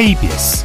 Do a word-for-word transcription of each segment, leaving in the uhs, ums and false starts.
케이비에스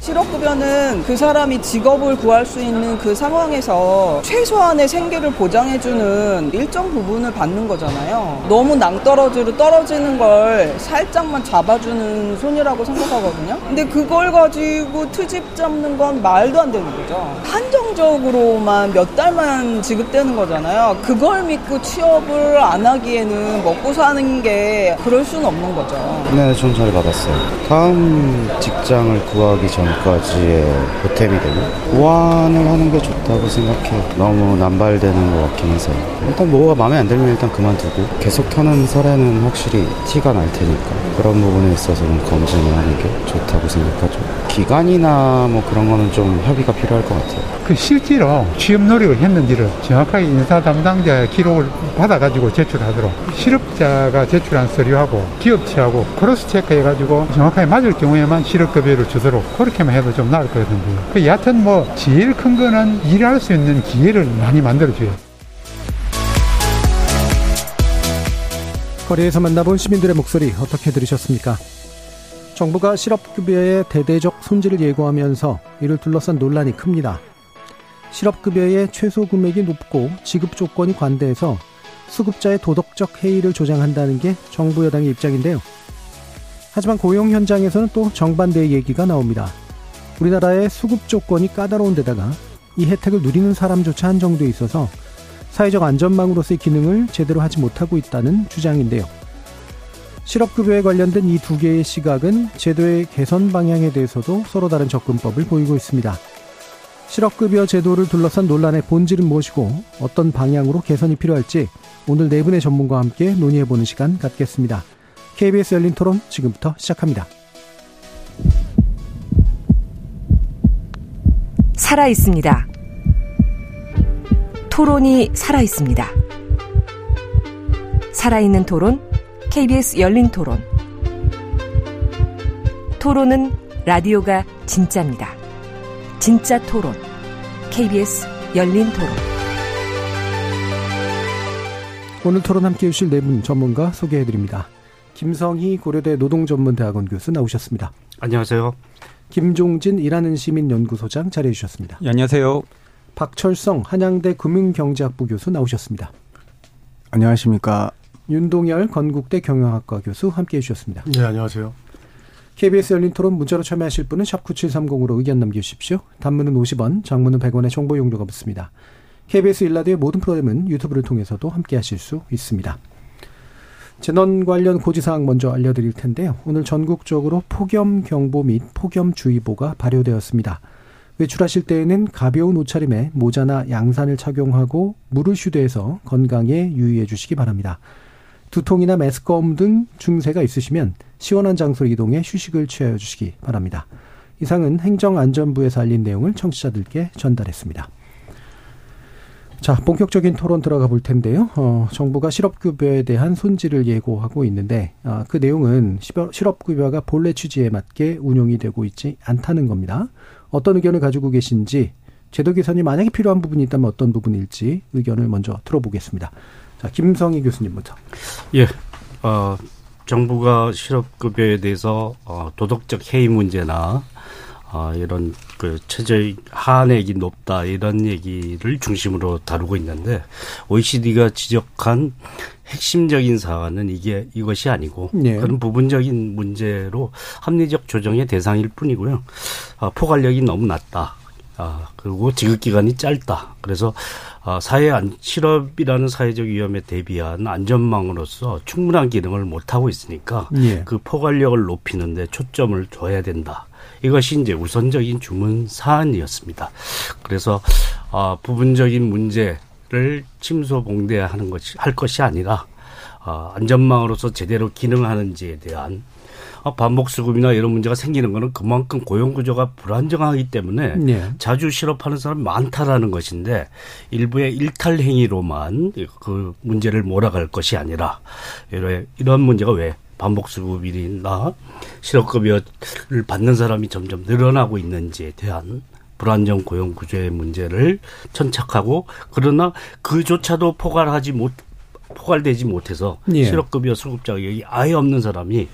실업급여는 그 사람이 직업을 구할 수 있는 그 상황에서 최소한의 생계를 보장해주는 일정 부분을 받는 거잖아요. 너무 낭떠러지로 떨어지는 걸 살짝만 잡아주는 손이라고 생각하거든요. 근데 그걸 가지고 트집 잡는 건 말도 안 되는 거죠. 한정적으로만 몇 달만 지급되는 거잖아요. 그걸 믿고 취업을 안 하기에는 먹고 사는 게 그럴 수는 없는 거죠. 네, 전 잘 받았어요. 다음 직장을 구하기 전 까지의 보탬이 되고 보완을 하는 게 좋다고 생각해요. 너무 남발되는 것 같긴 해서 일단 뭐가 마음에 안 들면 일단 그만두고 계속 타는 사례는 확실히 티가 날 테니까 그런 부분에 있어서는 검증을 하는 게 좋다고 생각하죠. 기간이나 뭐 그런 거는 좀 협의가 필요할 것 같아요. 그 실제로 취업 노력을 했는지를 정확하게 인사 담당자의 기록을 받아가지고 제출하도록 실업자가 제출한 서류하고 기업체하고 크로스체크해가지고 정확하게 맞을 경우에만 실업급여를 주도록 그렇게만 해도 좀 나을 거거든요. 그 여하튼 뭐 제일 큰 거는 일할 수 있는 기회를 많이 만들어줘요. 거리에서 만나본 시민들의 목소리 어떻게 들으셨습니까? 정부가 실업급여의 대대적 손질을 예고하면서 이를 둘러싼 논란이 큽니다. 실업급여의 최소 금액이 높고 지급 조건이 관대해서 수급자의 도덕적 해이를 조장한다는 게 정부 여당의 입장인데요. 하지만 고용 현장에서는 또 정반대의 얘기가 나옵니다. 우리나라의 수급 조건이 까다로운 데다가 이 혜택을 누리는 사람조차 한정돼 있어서 사회적 안전망으로서의 기능을 제대로 하지 못하고 있다는 주장인데요. 실업급여에 관련된 이 두 개의 시각은 제도의 개선 방향에 대해서도 서로 다른 접근법을 보이고 있습니다. 실업급여 제도를 둘러싼 논란의 본질은 무엇이고 어떤 방향으로 개선이 필요할지 오늘 네 분의 전문가와 함께 논의해보는 시간 갖겠습니다. 케이비에스 열린 토론 지금부터 시작합니다. 살아있습니다. 토론이 살아있습니다. 살아있는 토론, 케이비에스 열린 토론. 토론은 라디오가 진짜입니다. 진짜 토론, 케이비에스 열린 토론. 오늘 토론 함께해 주실 네 분 전문가 소개해드립니다. 김성희 고려대 노동전문대학원 교수 나오셨습니다. 안녕하세요. 김종진 일하는 시민연구소장 자리해 주셨습니다. 예, 안녕하세요. 박철성 한양대 금융경제학부 교수 나오셨습니다. 안녕하십니까. 윤동열 건국대 경영학과 교수 함께해 주셨습니다. 네, 예, 안녕하세요. 케이비에스 열린 토론 문자로 참여하실 분은 샵 구칠삼공으로 의견 남겨주십시오. 단문은 오십 원, 장문은 백 원의 정보 용료가 붙습니다. 케이비에스 일라디오의 모든 프로그램은 유튜브를 통해서도 함께하실 수 있습니다. 재난 관련 고지사항 먼저 알려드릴 텐데요. 오늘 전국적으로 폭염경보 및 폭염주의보가 발효되었습니다. 외출하실 때에는 가벼운 옷차림에 모자나 양산을 착용하고 물을 휴대해서 건강에 유의해 주시기 바랍니다. 두통이나 메스꺼움 등 증세가 있으시면 시원한 장소로 이동해 휴식을 취해 주시기 바랍니다. 이상은 행정안전부에서 알린 내용을 청취자들께 전달했습니다. 자, 본격적인 토론 들어가 볼 텐데요. 어, 정부가 실업급여에 대한 손질을 예고하고 있는데 아, 그 내용은 실업급여가 본래 취지에 맞게 운용이 되고 있지 않다는 겁니다. 어떤 의견을 가지고 계신지, 제도 개선이 만약에 필요한 부분이 있다면 어떤 부분일지 의견을 먼저 들어보겠습니다. 자, 김성희 교수님부터. 예, 어, 정부가 실업급여에 대해서 어, 도덕적 해이 문제나 아, 이런, 그, 최저의 하한액이 높다, 이런 얘기를 중심으로 다루고 있는데, 오이시디가 지적한 핵심적인 사안은 이게, 이것이 아니고, 네. 그런 부분적인 문제로 합리적 조정의 대상일 뿐이고요. 아, 포괄력이 너무 낮다. 아, 그리고 지급기간이 짧다. 그래서, 아, 사회 안, 실업이라는 사회적 위험에 대비한 안전망으로서 충분한 기능을 못하고 있으니까, 네. 그 포괄력을 높이는데 초점을 줘야 된다. 이것이 이제 우선적인 주문 사안이었습니다. 그래서 어, 부분적인 문제를 침소봉대하는 것이 할 것이 아니라 어, 안전망으로서 제대로 기능하는지에 대한 어, 반복 수급이나 이런 문제가 생기는 것은 그만큼 고용 구조가 불안정하기 때문에 네. 자주 실업하는 사람이 많다라는 것인데 일부의 일탈 행위로만 그 문제를 몰아갈 것이 아니라 이런 이런 문제가 왜? 반복 수급이나 실업급여를 받는 사람이 점점 늘어나고 있는지에 대한 불안정 고용 구조의 문제를 천착하고, 그러나 그조차도 포괄하지 못 포괄되지 못해서 예. 실업급여 수급 자격이 아예 없는 사람이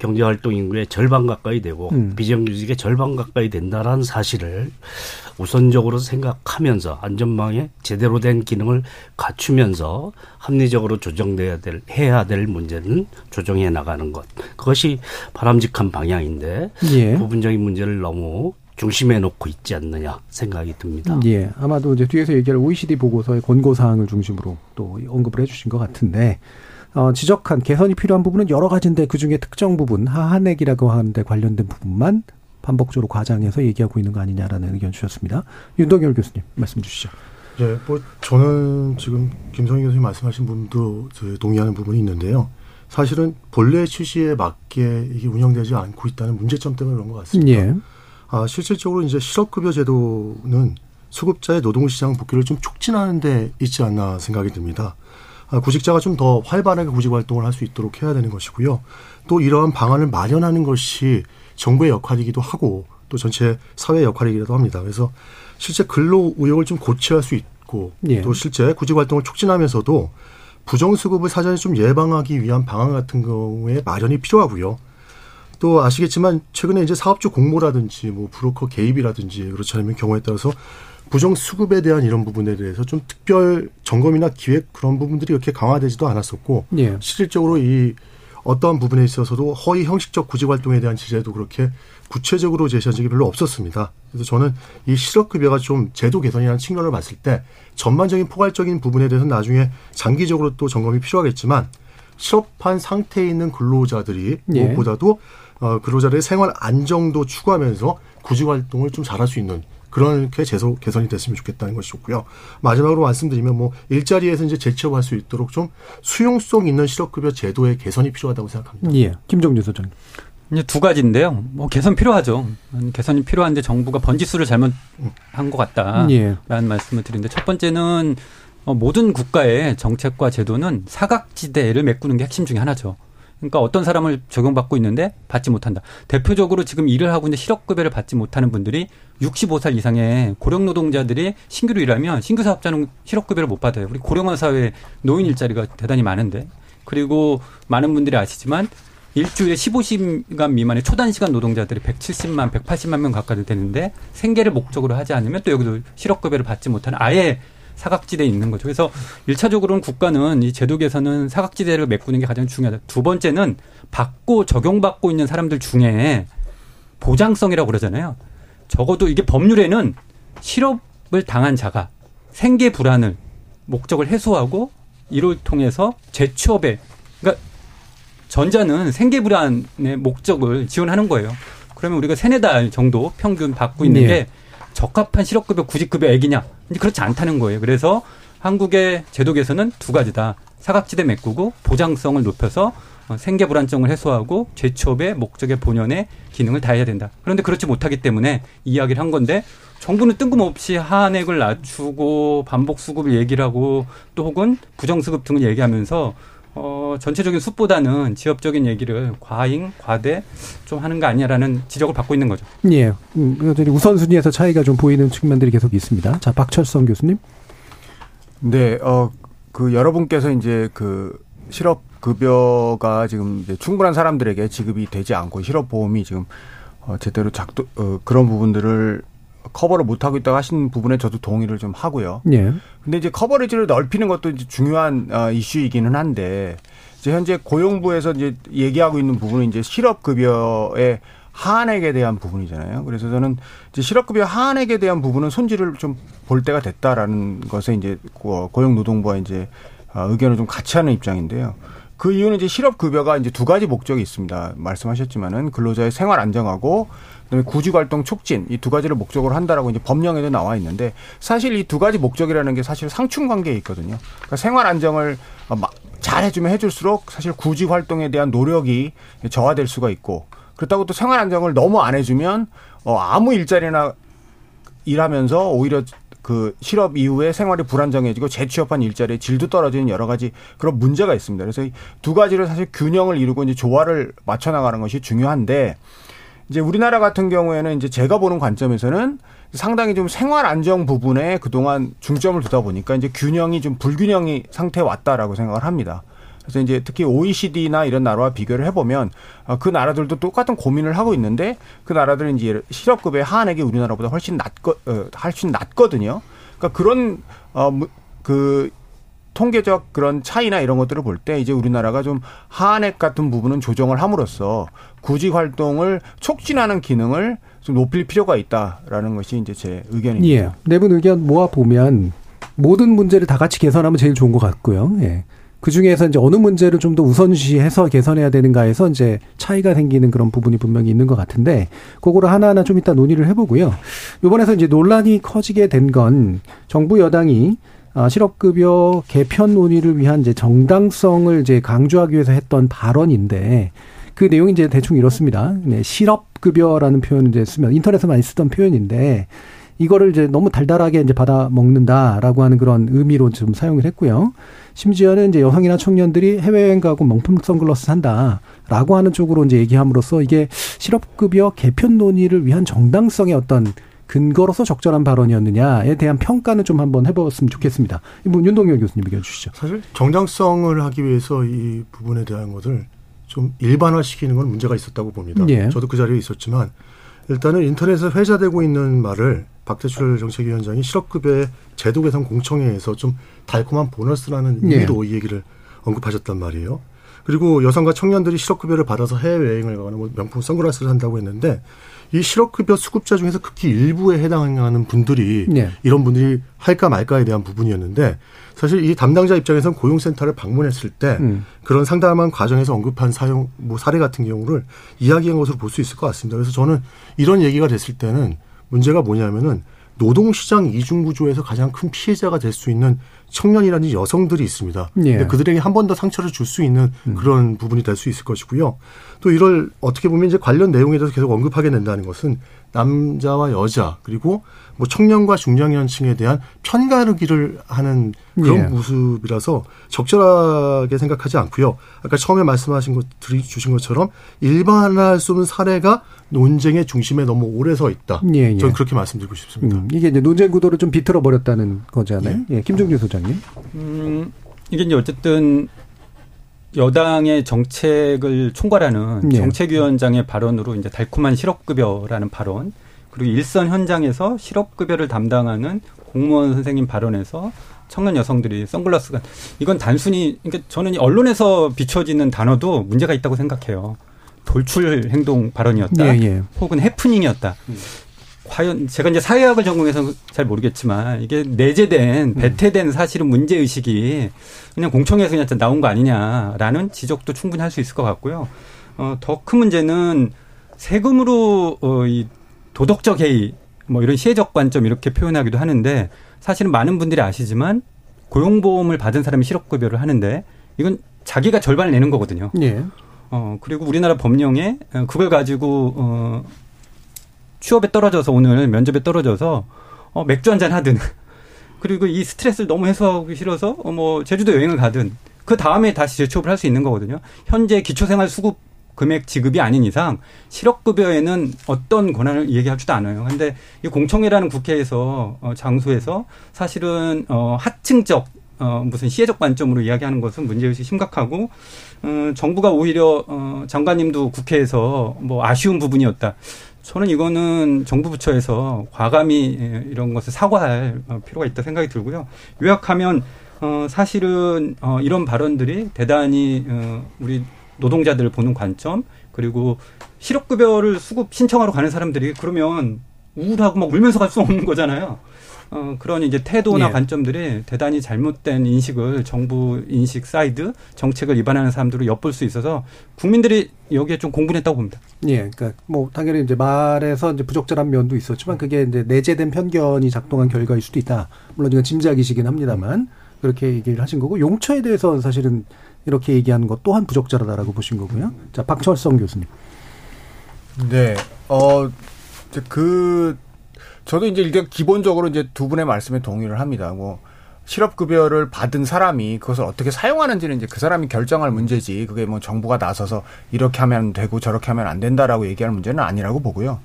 경제활동 인구의 절반 가까이 되고 음. 비정규직의 절반 가까이 된다라는 사실을 우선적으로 생각하면서 안전망에 제대로 된 기능을 갖추면서 합리적으로 조정돼야 될 해야 될 문제는 조정해 나가는 것, 그것이 바람직한 방향인데 예. 부분적인 문제를 너무 중심에 놓고 있지 않느냐 생각이 듭니다. 예, 아마도 이제 뒤에서 얘기할 오이시디 보고서의 권고 사항을 중심으로 또 언급을 해주신 것 같은데 어, 지적한 개선이 필요한 부분은 여러 가지인데 그 중에 특정 부분 하한액이라고 하는데 관련된 부분만 반복적으로 과장해서 얘기하고 있는 거 아니냐라는 의견 주셨습니다. 윤동열 교수님 말씀 주시죠. 예, 뭐 저는 지금 김성희 교수님 말씀하신 부분도 동의하는 부분이 있는데요. 사실은 본래 취지에 맞게 이게 운영되지 않고 있다는 문제점 때문에 그런 것 같습니다. 예. 아, 실질적으로 이제 실업급여 제도는 수급자의 노동시장 복귀를 좀 촉진하는 데 있지 않나 생각이 듭니다. 아, 구직자가 좀 더 활발하게 구직활동을 할 수 있도록 해야 되는 것이고요. 또 이러한 방안을 마련하는 것이 정부의 역할이기도 하고 또 전체 사회의 역할이기도 합니다. 그래서 실제 근로 의욕을 좀 고취할 수 있고 예. 또 실제 구직활동을 촉진하면서도 부정수급을 사전에 좀 예방하기 위한 방안 같은 경우에 마련이 필요하고요. 또 아시겠지만 최근에 이제 사업주 공모라든지 뭐 브로커 개입이라든지 그렇지 않으면 경우에 따라서 부정수급에 대한 이런 부분에 대해서 좀 특별 점검이나 기획 그런 부분들이 이렇게 강화되지도 않았었고 예. 실질적으로 이 어떠한 부분에 있어서도 허위 형식적 구직활동에 대한 제재도 그렇게 구체적으로 제시한 적이 별로 없었습니다. 그래서 저는 이 실업급여가 좀 제도 개선이라는 측면을 봤을 때 전반적인 포괄적인 부분에 대해서는 나중에 장기적으로 또 점검이 필요하겠지만 실업한 상태에 있는 근로자들이 예. 무엇보다도 어, 근로자들의 생활 안정도 추구하면서 구직활동을 좀 잘할 수 있는 그런 게 개선이 됐으면 좋겠다는 것이었고요. 마지막으로 말씀드리면 뭐 일자리에서 이제 재취업할 수 있도록 좀 수용성 있는 실업급여 제도의 개선이 필요하다고 생각합니다. 예, 김종진 소장님. 이제 두 가지인데요. 뭐 개선 필요하죠. 개선이 필요한데 정부가 번지수를 잘못한 것 같다라는 예. 말씀을 드리는데 첫 번째는 모든 국가의 정책과 제도는 사각지대를 메꾸는 게 핵심 중에 하나죠. 그러니까 어떤 사람을 적용받고 있는데 받지 못한다. 대표적으로 지금 일을 하고 있는데 실업급여를 받지 못하는 분들이 예순다섯 살 이상의 고령노동자들이 신규로 일하면 신규 사업자는 실업급여를 못 받아요. 우리 고령화 사회에 노인 일자리가 대단히 많은데. 그리고 많은 분들이 아시지만 일주일에 열다섯 시간 미만의 초단시간 노동자들이 백칠십만, 백팔십만 명 가까이 되는데 생계를 목적으로 하지 않으면 또 여기도 실업급여를 받지 못하는 아예 사각지대에 있는 거죠. 그래서 일차적으로는 국가는 이 제도 개선은 사각지대를 메꾸는 게 가장 중요하다. 두 번째는 받고 적용받고 있는 사람들 중에 보장성이라고 그러잖아요. 적어도 이게 법률에는 실업을 당한 자가 생계 불안을 목적을 해소하고 이를 통해서 재취업에, 그러니까 전자는 생계 불안의 목적을 지원하는 거예요. 그러면 우리가 세네 달 정도 평균 받고 있는 네. 게 적합한 실업급여, 구직급여액이냐? 근데 그렇지 않다는 거예요. 그래서 한국의 제도 개선은 두 가지다. 사각지대 메꾸고 보장성을 높여서 생계 불안정을 해소하고 재취업의 목적의 본연의 기능을 다해야 된다. 그런데 그렇지 못하기 때문에 이야기를 한 건데 정부는 뜬금없이 하한액을 낮추고 반복 수급을 얘기를 하고 또 혹은 부정수급 등을 얘기하면서 어, 전체적인 숲보다는 지역적인 얘기를 과잉, 과대 좀 하는 거 아니냐라는 지적을 받고 있는 거죠. 예. 우선순위에서 차이가 좀 보이는 측면들이 계속 있습니다. 자, 박철성 교수님. 네, 어, 그 여러분께서 이제 그 실업급여가 지금 이제 충분한 사람들에게 지급이 되지 않고 실업보험이 지금 어, 제대로 작동, 어, 그런 부분들을 커버를 못하고 있다고 하신 부분에 저도 동의를 좀 하고요. 예. 근데 이제 커버리지를 넓히는 것도 이제 중요한 어, 이슈이기는 한데, 이제 현재 고용부에서 이제 얘기하고 있는 부분은 이제 실업급여의 하한액에 대한 부분이잖아요. 그래서 저는 이제 실업급여 하한액에 대한 부분은 손질을 좀 볼 때가 됐다라는 것에 이제 고용노동부와 이제 의견을 좀 같이 하는 입장인데요. 그 이유는 이제 실업급여가 이제 두 가지 목적이 있습니다. 말씀하셨지만은 근로자의 생활 안정하고 그다음에 구직활동 촉진 이 두 가지를 목적으로 한다라고 이제 법령에도 나와 있는데 사실 이 두 가지 목적이라는 게 사실 상충 관계에 있거든요. 그러니까 생활 안정을 잘 해주면 해줄수록 사실 구직활동에 대한 노력이 저하될 수가 있고 그렇다고 또 생활 안정을 너무 안 해주면 아무 일자리나 일하면서 오히려 그 실업 이후에 생활이 불안정해지고 재취업한 일자리의 질도 떨어지는 여러 가지 그런 문제가 있습니다. 그래서 이 두 가지를 사실 균형을 이루고 이제 조화를 맞춰 나가는 것이 중요한데 이제 우리나라 같은 경우에는 이제 제가 보는 관점에서는 상당히 좀 생활 안정 부분에 그동안 중점을 두다 보니까 이제 균형이 좀 불균형이 상태에 왔다라고 생각을 합니다. 그래서 이제 특히 오이시디나 이런 나라와 비교를 해보면 그 나라들도 똑같은 고민을 하고 있는데 그 나라들은 이제 실업급여 하한액이 우리나라보다 훨씬 낮거, 훨씬 낮거든요. 그러니까 그런, 어, 그, 통계적 그런 차이나 이런 것들을 볼 때 이제 우리나라가 좀 하한액 같은 부분은 조정을 함으로써 구직 활동을 촉진하는 기능을 좀 높일 필요가 있다라는 것이 이제 제 의견입니다. 예. 네 분 의견 모아보면 모든 문제를 다 같이 개선하면 제일 좋은 것 같고요. 예. 그 중에서 이제 어느 문제를 좀 더 우선시해서 개선해야 되는가에서 이제 차이가 생기는 그런 부분이 분명히 있는 것 같은데, 그거를 하나하나 좀 이따 논의를 해보고요. 이번에서 이제 논란이 커지게 된 건 정부 여당이 아, 실업급여 개편 논의를 위한 이제 정당성을 이제 강조하기 위해서 했던 발언인데, 그 내용이 이제 대충 이렇습니다. 네, 실업급여라는 표현을 이제 쓰면, 인터넷에서 많이 쓰던 표현인데, 이거를 이제 너무 달달하게 이제 받아 먹는다라고 하는 그런 의미로 좀 사용을 했고요. 심지어는 이제 여성이나 청년들이 해외여행 가고 명품 선글라스 산다라고 하는 쪽으로 이제 얘기함으로써 이게 실업급여 개편 논의를 위한 정당성의 어떤 근거로서 적절한 발언이었느냐에 대한 평가는 좀 한번 해봤으면 좋겠습니다. 이분 윤동열 교수님 의견 주시죠. 사실 정당성을 하기 위해서 이 부분에 대한 것을 좀 일반화시키는 건 문제가 있었다고 봅니다. 예. 저도 그 자리에 있었지만 일단은 인터넷에 회자되고 있는 말을 박태출 정책위원장이 실업급여 제도 개선 공청회에서 좀 달콤한 보너스라는 의미로 예. 이 얘기를 언급하셨단 말이에요. 그리고 여성과 청년들이 실업급여를 받아서 해외여행을 가거나 뭐 명품 선글라스를 산다고 했는데 이 실업급여 수급자 중에서 극히 일부에 해당하는 분들이 네. 이런 분들이 할까 말까에 대한 부분이었는데 사실 이 담당자 입장에서는 고용센터를 방문했을 때 음. 그런 상담한 과정에서 언급한 사용 뭐 사례 같은 경우를 이야기한 것으로 볼 수 있을 것 같습니다. 그래서 저는 이런 얘기가 됐을 때는 문제가 뭐냐면은 노동시장 이중구조에서 가장 큰 피해자가 될 수 있는 청년이라든지 여성들이 있습니다. 예. 그들에게 한 번 더 상처를 줄 수 있는 그런 음. 부분이 될 수 있을 것이고요. 또 이럴 어떻게 보면 이제 관련 내용에 대해서 계속 언급하게 된다는 것은 남자와 여자 그리고 뭐 청년과 중장년층에 대한 편가르기를 하는 그런 예. 모습이라서 적절하게 생각하지 않고요. 아까 처음에 말씀하신 것 주신 것처럼 일반화할 수 없는 사례가 논쟁의 중심에 너무 오래 서 있다. 예, 예. 저는 그렇게 말씀드리고 싶습니다. 음, 이게 이제 논쟁 구도를 좀 비틀어 버렸다는 거잖아요. 예? 예, 김종진 소장님. 음, 이게 이제 어쨌든 여당의 정책을 총괄하는 예. 정책위원장의 발언으로 이제 달콤한 실업급여라는 발언, 그리고 일선 현장에서 실업급여를 담당하는 공무원 선생님 발언에서 청년 여성들이 선글라스가 이건 단순히 그러니까 저는 언론에서 비춰지는 단어도 문제가 있다고 생각해요. 돌출 행동 발언이었다. 예, 예. 혹은 해프닝이었다. 음. 과연 제가 이제 사회학을 전공해서 잘 모르겠지만 이게 내재된 배태된 사실은 문제의식이 그냥 공청회에서 그냥 나온 거 아니냐라는 지적도 충분히 할 수 있을 것 같고요. 어, 더 큰 문제는 세금으로 어, 이 도덕적 해이 뭐 이런 시혜적 관점 이렇게 표현하기도 하는데 사실은 많은 분들이 아시지만 고용보험을 받은 사람이 실업급여를 하는데 이건 자기가 절반을 내는 거거든요. 예. 어, 그리고 우리나라 법령에 그걸 가지고 어, 취업에 떨어져서 오늘 면접에 떨어져서 어, 맥주 한잔 하든 그리고 이 스트레스를 너무 해소하기 싫어서 어, 뭐 제주도 여행을 가든 그 다음에 다시 재취업을 할 수 있는 거거든요. 현재 기초생활수급 금액 지급이 아닌 이상 실업급여에는 어떤 권한을 얘기하지도 않아요. 그런데 이 공청회라는 국회에서 어, 장소에서 사실은 어, 하층적 어, 무슨 시혜적 관점으로 이야기하는 것은 문제의식이 심각하고 어, 정부가 오히려 어, 장관님도 국회에서 뭐 아쉬운 부분이었다. 저는 이거는 정부 부처에서 과감히 이런 것을 사과할 필요가 있다 생각이 들고요. 요약하면 어, 사실은 어, 이런 발언들이 대단히 어, 우리 노동자들을 보는 관점 그리고 실업급여를 수급 신청하러 가는 사람들이 그러면 우울하고 막 울면서 갈 수 없는 거잖아요. 어, 그런 이제 태도나 예. 관점들이 대단히 잘못된 인식을 정부 인식 사이드 정책을 위반하는 사람들로 엿볼 수 있어서 국민들이 여기에 좀 공분했다고 봅니다. 예. 그러니까 뭐 당연히 이제 말에서 이제 부적절한 면도 있었지만 그게 이제 내재된 편견이 작동한 결과일 수도 있다. 물론 이건 짐작이시긴 합니다만 그렇게 얘기를 하신 거고 용처에 대해서 사실은 이렇게 얘기하는 것 또한 부적절하다라고 보신 거고요. 자, 박철성 교수님. 네. 어, 이제 그 저도 이제 일단 기본적으로 이제 두 분의 말씀에 동의를 합니다. 뭐, 실업급여를 받은 사람이 그것을 어떻게 사용하는지는 이제 그 사람이 결정할 문제지, 그게 뭐 정부가 나서서 이렇게 하면 되고 저렇게 하면 안 된다라고 얘기할 문제는 아니라고 보고요.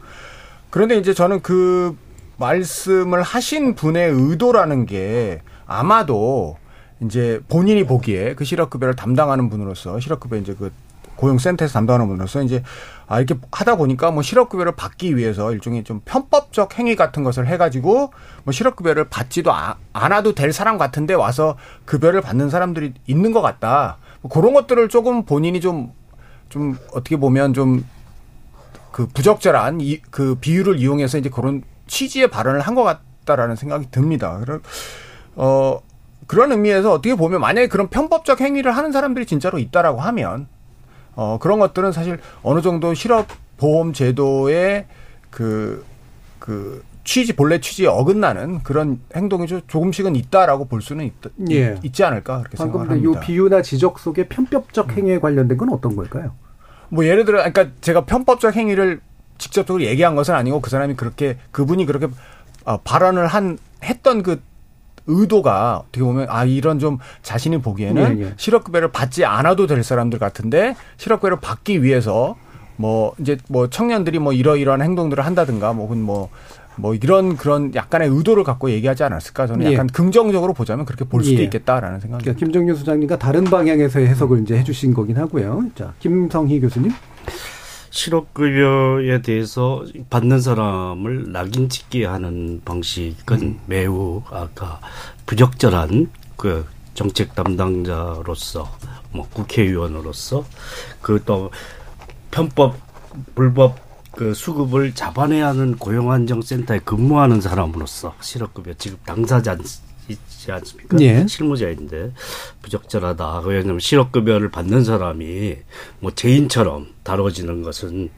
그런데 이제 저는 그 말씀을 하신 분의 의도라는 게 아마도 이제 본인이 보기에 그 실업급여를 담당하는 분으로서 실업급여 이제 그 고용센터에서 담당하는 분으로서 이제 아 이렇게 하다 보니까 뭐 실업급여를 받기 위해서 일종의 좀 편법적 행위 같은 것을 해가지고 뭐 실업급여를 받지도 아, 않아도 될 사람 같은데 와서 급여를 받는 사람들이 있는 것 같다. 뭐 그런 것들을 조금 본인이 좀 좀 어떻게 보면 좀 그 부적절한 이, 그 비유를 이용해서 이제 그런 취지의 발언을 한 것 같다라는 생각이 듭니다. 그런 어 그런 의미에서 어떻게 보면 만약에 그런 편법적 행위를 하는 사람들이 진짜로 있다라고 하면. 어, 그런 것들은 사실 어느 정도 실업보험 제도의 그, 그, 취지, 본래 취지에 어긋나는 그런 행동이 조금씩은 있다라고 볼 수는 있, 예. 있지 않을까, 그렇게 생각합니다. 방금 이 비유나 지적 속에 편법적 행위에 관련된 건 어떤 걸까요? 뭐, 예를 들어, 그러니까 제가 편법적 행위를 직접적으로 얘기한 것은 아니고 그 사람이 그렇게, 그분이 그렇게 발언을 한, 했던 그 의도가 어떻게 보면 아 이런 좀 자신이 보기에는 예, 예. 실업급여를 받지 않아도 될 사람들 같은데 실업급여를 받기 위해서 뭐 이제 뭐 청년들이 뭐 이러이러한 행동들을 한다든가 뭐 혹은 뭐 뭐 이런 그런 약간의 의도를 갖고 얘기하지 않았을까 저는 예. 약간 긍정적으로 보자면 그렇게 볼 수도 예. 있겠다라는 생각이 그러니까 김종진 소장님과 다른 방향에서의 해석을 이제 해주신 거긴 하고요. 자 김성희 교수님. 실업급여에 대해서 받는 사람을 낙인찍게 하는 방식은 음. 매우 아까 부적절한 그 정책 담당자로서 뭐 국회의원으로서 그 또 편법 불법 그 수급을 잡아내야 하는 고용안정센터에 근무하는 사람으로서 실업급여 지급 당사자 있지 않습니까? 예. 실무자인데 부적절하다. 왜냐하면 실업급여를 받는 사람이 뭐 죄인처럼 다뤄지는 것은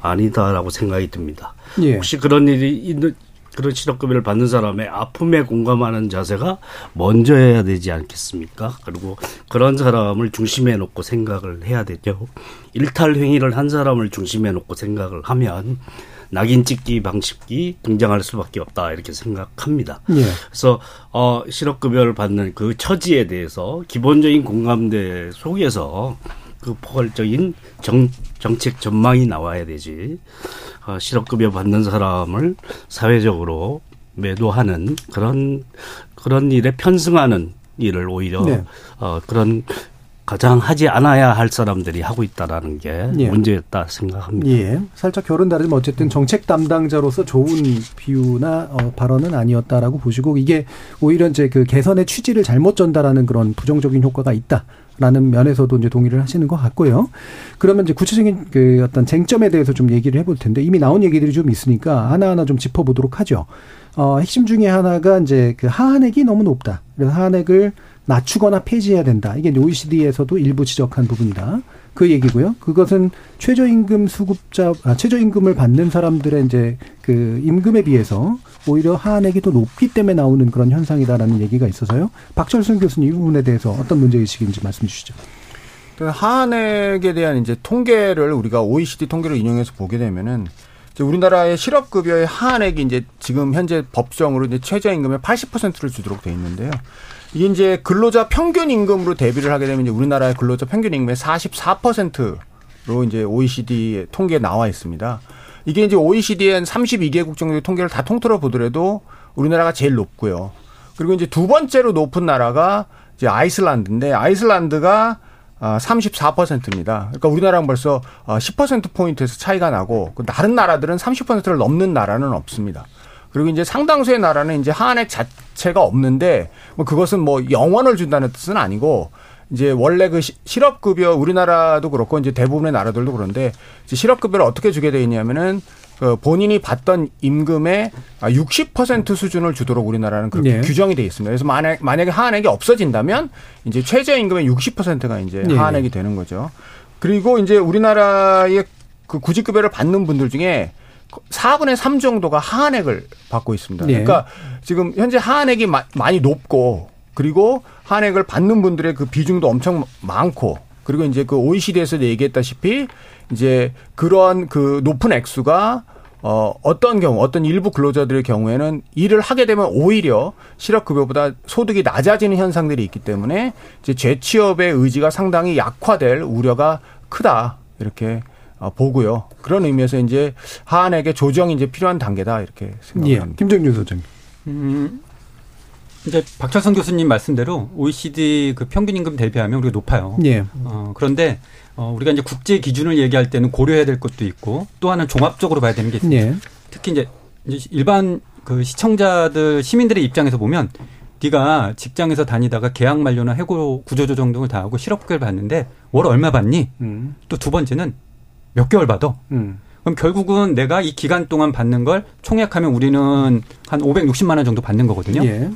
아니다라고 생각이 듭니다. 예. 혹시 그런 일이 있는 그런 실업급여를 받는 사람의 아픔에 공감하는 자세가 먼저 해야 되지 않겠습니까? 그리고 그런 사람을 중심에 놓고 생각을 해야 되죠. 일탈 행위를 한 사람을 중심에 놓고 생각을 하면 낙인 찍기 방식이 등장할 수밖에 없다 이렇게 생각합니다. 예. 그래서 어, 실업급여를 받는 그 처지에 대해서 기본적인 공감대 속에서 그 포괄적인 정, 정책 전망이 나와야 되지. 어, 실업급여 받는 사람을 사회적으로 매도하는 그런 그런 일에 편승하는 일을 오히려 네. 어, 그런 가장 하지 않아야 할 사람들이 하고 있다라는 게 예. 문제였다 생각합니다. 예. 살짝 결은 다르지만 어쨌든 정책 담당자로서 좋은 비유나 어, 발언은 아니었다라고 보시고 이게 오히려 이제 그 개선의 취지를 잘못 전달하는 그런 부정적인 효과가 있다라는 면에서도 이제 동의를 하시는 것 같고요. 그러면 이제 구체적인 그 어떤 쟁점에 대해서 좀 얘기를 해볼 텐데 이미 나온 얘기들이 좀 있으니까 하나하나 좀 짚어보도록 하죠. 어, 핵심 중에 하나가 이제 그 하한액이 너무 높다. 그래서 하한액을 낮추거나 폐지해야 된다. 이게 오이시디에서도 일부 지적한 부분이다. 그 얘기고요. 그것은 최저임금 수급자, 아, 최저임금을 받는 사람들의 이제 그 임금에 비해서 오히려 하한액이 더 높기 때문에 나오는 그런 현상이다라는 얘기가 있어서요. 박철승 교수님 이 부분에 대해서 어떤 문제의식인지 말씀 주시죠. 하한액에 대한 이제 통계를 우리가 오이시디 통계를 인용해서 보게 되면은 이제 우리나라의 실업급여의 하한액이 이제 지금 현재 법정으로 이제 최저임금의 팔십 퍼센트를 주도록 돼 있는데요. 이게 이제 근로자 평균 임금으로 대비를 하게 되면 이제 우리나라의 근로자 평균 임금의 사십사 퍼센트로 이제 오이시디 통계에 나와 있습니다. 이게 이제 오이시디엔 삼십이 개국 정도의 통계를 다 통틀어 보더라도 우리나라가 제일 높고요. 그리고 이제 두 번째로 높은 나라가 이제 아이슬란드인데 아이슬란드가 삼십사 퍼센트입니다. 그러니까 우리나라는 벌써 십 퍼센트 포인트에서 차이가 나고 다른 나라들은 삼십 퍼센트를 넘는 나라는 없습니다. 그리고 이제 상당수의 나라는 이제 하한액 자체가 없는데 뭐 그것은 뭐 영원을 준다는 뜻은 아니고 이제 원래 그 실업급여 우리나라도 그렇고 이제 대부분의 나라들도 그런데 이제 실업급여를 어떻게 주게 돼 있냐면은 그 본인이 받던 임금의 육십 퍼센트 수준을 주도록 우리나라는 그렇게 네. 규정이 돼 있습니다. 그래서 만약 만약에 하한액이 없어진다면 이제 최저임금의 육십 퍼센트가 이제 네. 하한액이 되는 거죠. 그리고 이제 우리나라의 그 구직급여를 받는 분들 중에 사분의 삼 정도가 하한액을 받고 있습니다. 네. 그러니까 지금 현재 하한액이 마, 많이 높고 그리고 하한액을 받는 분들의 그 비중도 엄청 많고 그리고 이제 그 오이시디에서 얘기했다시피 이제 그런 그 높은 액수가 어, 어떤 경우, 어떤 일부 근로자들의 경우에는 일을 하게 되면 오히려 실업급여보다 소득이 낮아지는 현상들이 있기 때문에 이제 재취업의 의지가 상당히 약화될 우려가 크다. 이렇게 보고요. 그런 의미에서 이제 하한에게 조정이 이제 필요한 단계다 이렇게 생각합니다. 예. 김정준 소장님. 음. 이제 박철성 교수님 말씀대로 오이시디 그 평균 임금 대비하면 우리가 높아요. 예. 어, 그런데 어, 우리가 이제 국제 기준을 얘기할 때는 고려해야 될 것도 있고 또 하나는 종합적으로 봐야 되는 게 있습니다. 예. 특히 이제 일반 그 시청자들 시민들의 입장에서 보면 네가 직장에서 다니다가 계약 만료나 해고 구조조정 등을 다 하고 실업급여를 받는데 월 얼마 받니? 음. 또 두 번째는 몇 개월 받아? 음. 그럼 결국은 내가 이 기간 동안 받는 걸 총약하면 우리는 한 오백육십만 원 정도 받는 거거든요. 예.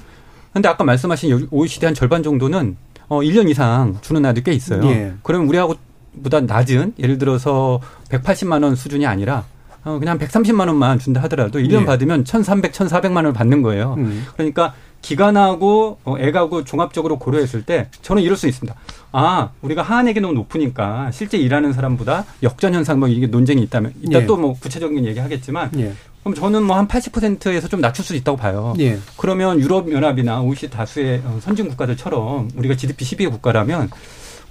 근데 아까 말씀하신 오이시디 한 절반 정도는 어 일 년 이상 주는 나라도 꽤 있어요. 예. 그러면 우리하고보다 낮은 예를 들어서 백팔십만 원 수준이 아니라 어 그냥 백삼십만 원만 준다 하더라도 일 년 예. 받으면 천삼백, 천사백만 원을 받는 거예요. 음. 그러니까 기간하고 액하고 종합적으로 고려했을 때 저는 이럴 수 있습니다. 아, 우리가 하한액이 너무 높으니까 실제 일하는 사람보다 역전 현상 뭐 이게 논쟁이 있다면 이따 예. 또 뭐 구체적인 얘기 하겠지만 예. 그럼 저는 뭐 한 팔십 퍼센트에서 좀 낮출 수 있다고 봐요. 예. 그러면 유럽연합이나 오이시디 다수의 선진 국가들처럼 우리가 지디피 십이 위 국가라면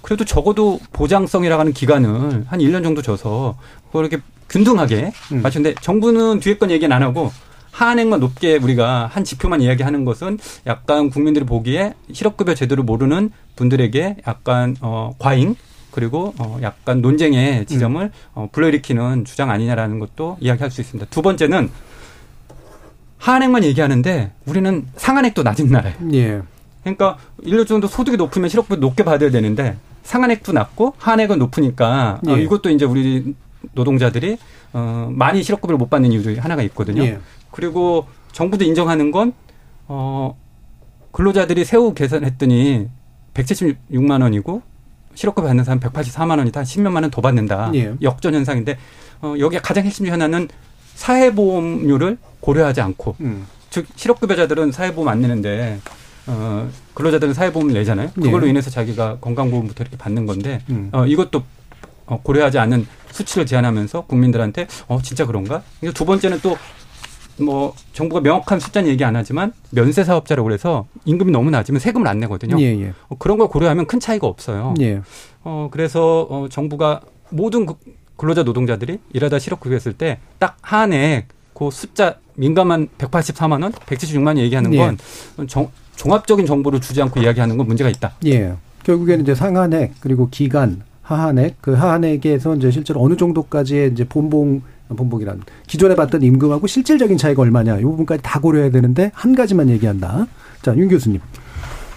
그래도 적어도 보장성이라고 하는 기간을 한 일 년 정도 줘서 그걸 이렇게 균등하게 음. 맞추는데 정부는 뒤에 건 얘기는 안 하고 하한액만 높게 우리가 한 지표만 이야기하는 것은 약간 국민들이 보기에 실업급여 제도를 모르는 분들에게 약간 어, 과잉 그리고 어, 약간 논쟁의 지점을 음. 어, 불러일으키는 주장 아니냐라는 것도 이야기할 수 있습니다. 두 번째는 하한액만 얘기하는데 우리는 상한액도 낮은 나라예요. 예. 그러니까 일 년 정도 소득이 높으면 실업급여 높게 받아야 되는데 상한액도 낮고 하한액은 높으니까 예. 어, 이것도 이제 우리 노동자들이 어, 많이 실업급여를 못 받는 이유 중에 하나가 있거든요. 예. 그리고 정부도 인정하는 건 어, 근로자들이 세후 계산했더니 백칠십육만 원이고 실업급여 받는 사람 백팔십사만 원이다. 십몇만 원 더 받는다. 예. 역전 현상인데 어, 여기에 가장 핵심적인 하나는 사회보험료를 고려하지 않고 음. 즉 실업급여자들은 사회보험 안 내는데 어, 근로자들은 사회보험을 내잖아요. 그걸로 예. 인해서 자기가 건강보험부터 이렇게 받는 건데 음. 어, 이것도 고려하지 않은 수치를 제안하면서 국민들한테 어 진짜 그런가? 두 번째는 또 뭐 정부가 명확한 숫자는 얘기 안 하지만 면세 사업자라고 그래서 임금이 너무 낮으면 세금을 안 내거든요. 예, 예. 어, 그런 걸 고려하면 큰 차이가 없어요. 예. 어 그래서 어, 정부가 모든 근로자 노동자들이 일하다 실업급여했을 때 딱 한해 그 숫자 민감한 백팔십사만 원, 백칠십육만 원 얘기하는 건 예. 정, 종합적인 정보를 주지 않고 이야기하는 건 문제가 있다. 예. 결국에는 이제 상한액 그리고 기간 하한액, 그 하한액에서 이제 실제로 어느 정도까지의 이제 본봉, 본봉이란 기존에 받던 임금하고 실질적인 차이가 얼마냐, 이 부분까지 다 고려해야 되는데 한 가지만 얘기한다. 자, 윤 교수님.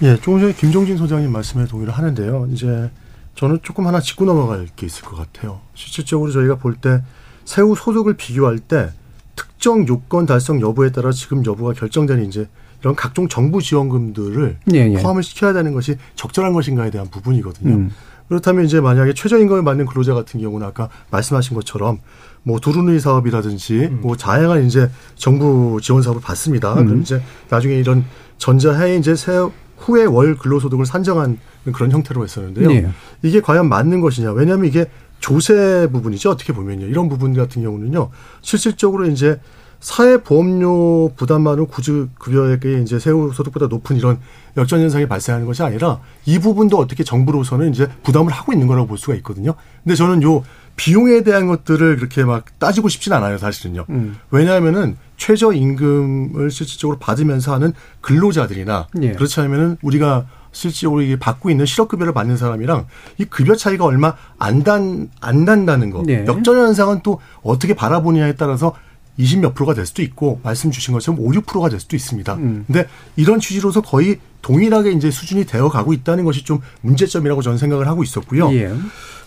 예, 조금 전에 김종진 소장님 말씀에 동의를 하는데요. 이제 저는 조금 하나 짚고 넘어갈 게 있을 것 같아요. 실질적으로 저희가 볼 때 세후 소득을 비교할 때 특정 요건 달성 여부에 따라 지금 여부가 결정되는 이제 이런 각종 정부 지원금들을 예, 예. 포함을 시켜야 되는 것이 적절한 것인가에 대한 부분이거든요. 음. 그렇다면 이제 만약에 최저임금을 받는 근로자 같은 경우는 아까 말씀하신 것처럼 뭐 두루누이 사업이라든지 음. 뭐 다양한 이제 정부 지원 사업을 받습니다. 음. 그럼 이제 나중에 이런 전자해에 이제 세후 후에 월 근로소득을 산정한 그런 형태로 했었는데요. 네. 이게 과연 맞는 것이냐? 왜냐하면 이게 조세 부분이죠. 어떻게 보면요. 이런 부분 같은 경우는요. 실질적으로 이제 사회보험료 부담만으로 구직급여액이 이제 세후 소득보다 높은 이런 역전 현상이 발생하는 것이 아니라 이 부분도 어떻게 정부로서는 이제 부담을 하고 있는 거라고 볼 수가 있거든요. 근데 저는 요 비용에 대한 것들을 그렇게 막 따지고 싶진 않아요, 사실은요. 음. 왜냐하면은 최저임금을 실질적으로 받으면서 하는 근로자들이나 예. 그렇지 않으면은 우리가 실질적으로 이게 받고 있는 실업급여를 받는 사람이랑 이 급여 차이가 얼마 안 단, 안 난다는 거. 예. 역전 현상은 또 어떻게 바라보느냐에 따라서 이십몇 프로가 될 수도 있고, 말씀 주신 것처럼 오, 육 퍼센트가 될 수도 있습니다. 음. 근데 이런 취지로서 거의 동일하게 이제 수준이 되어 가고 있다는 것이 좀 문제점이라고 저는 생각을 하고 있었고요. 예.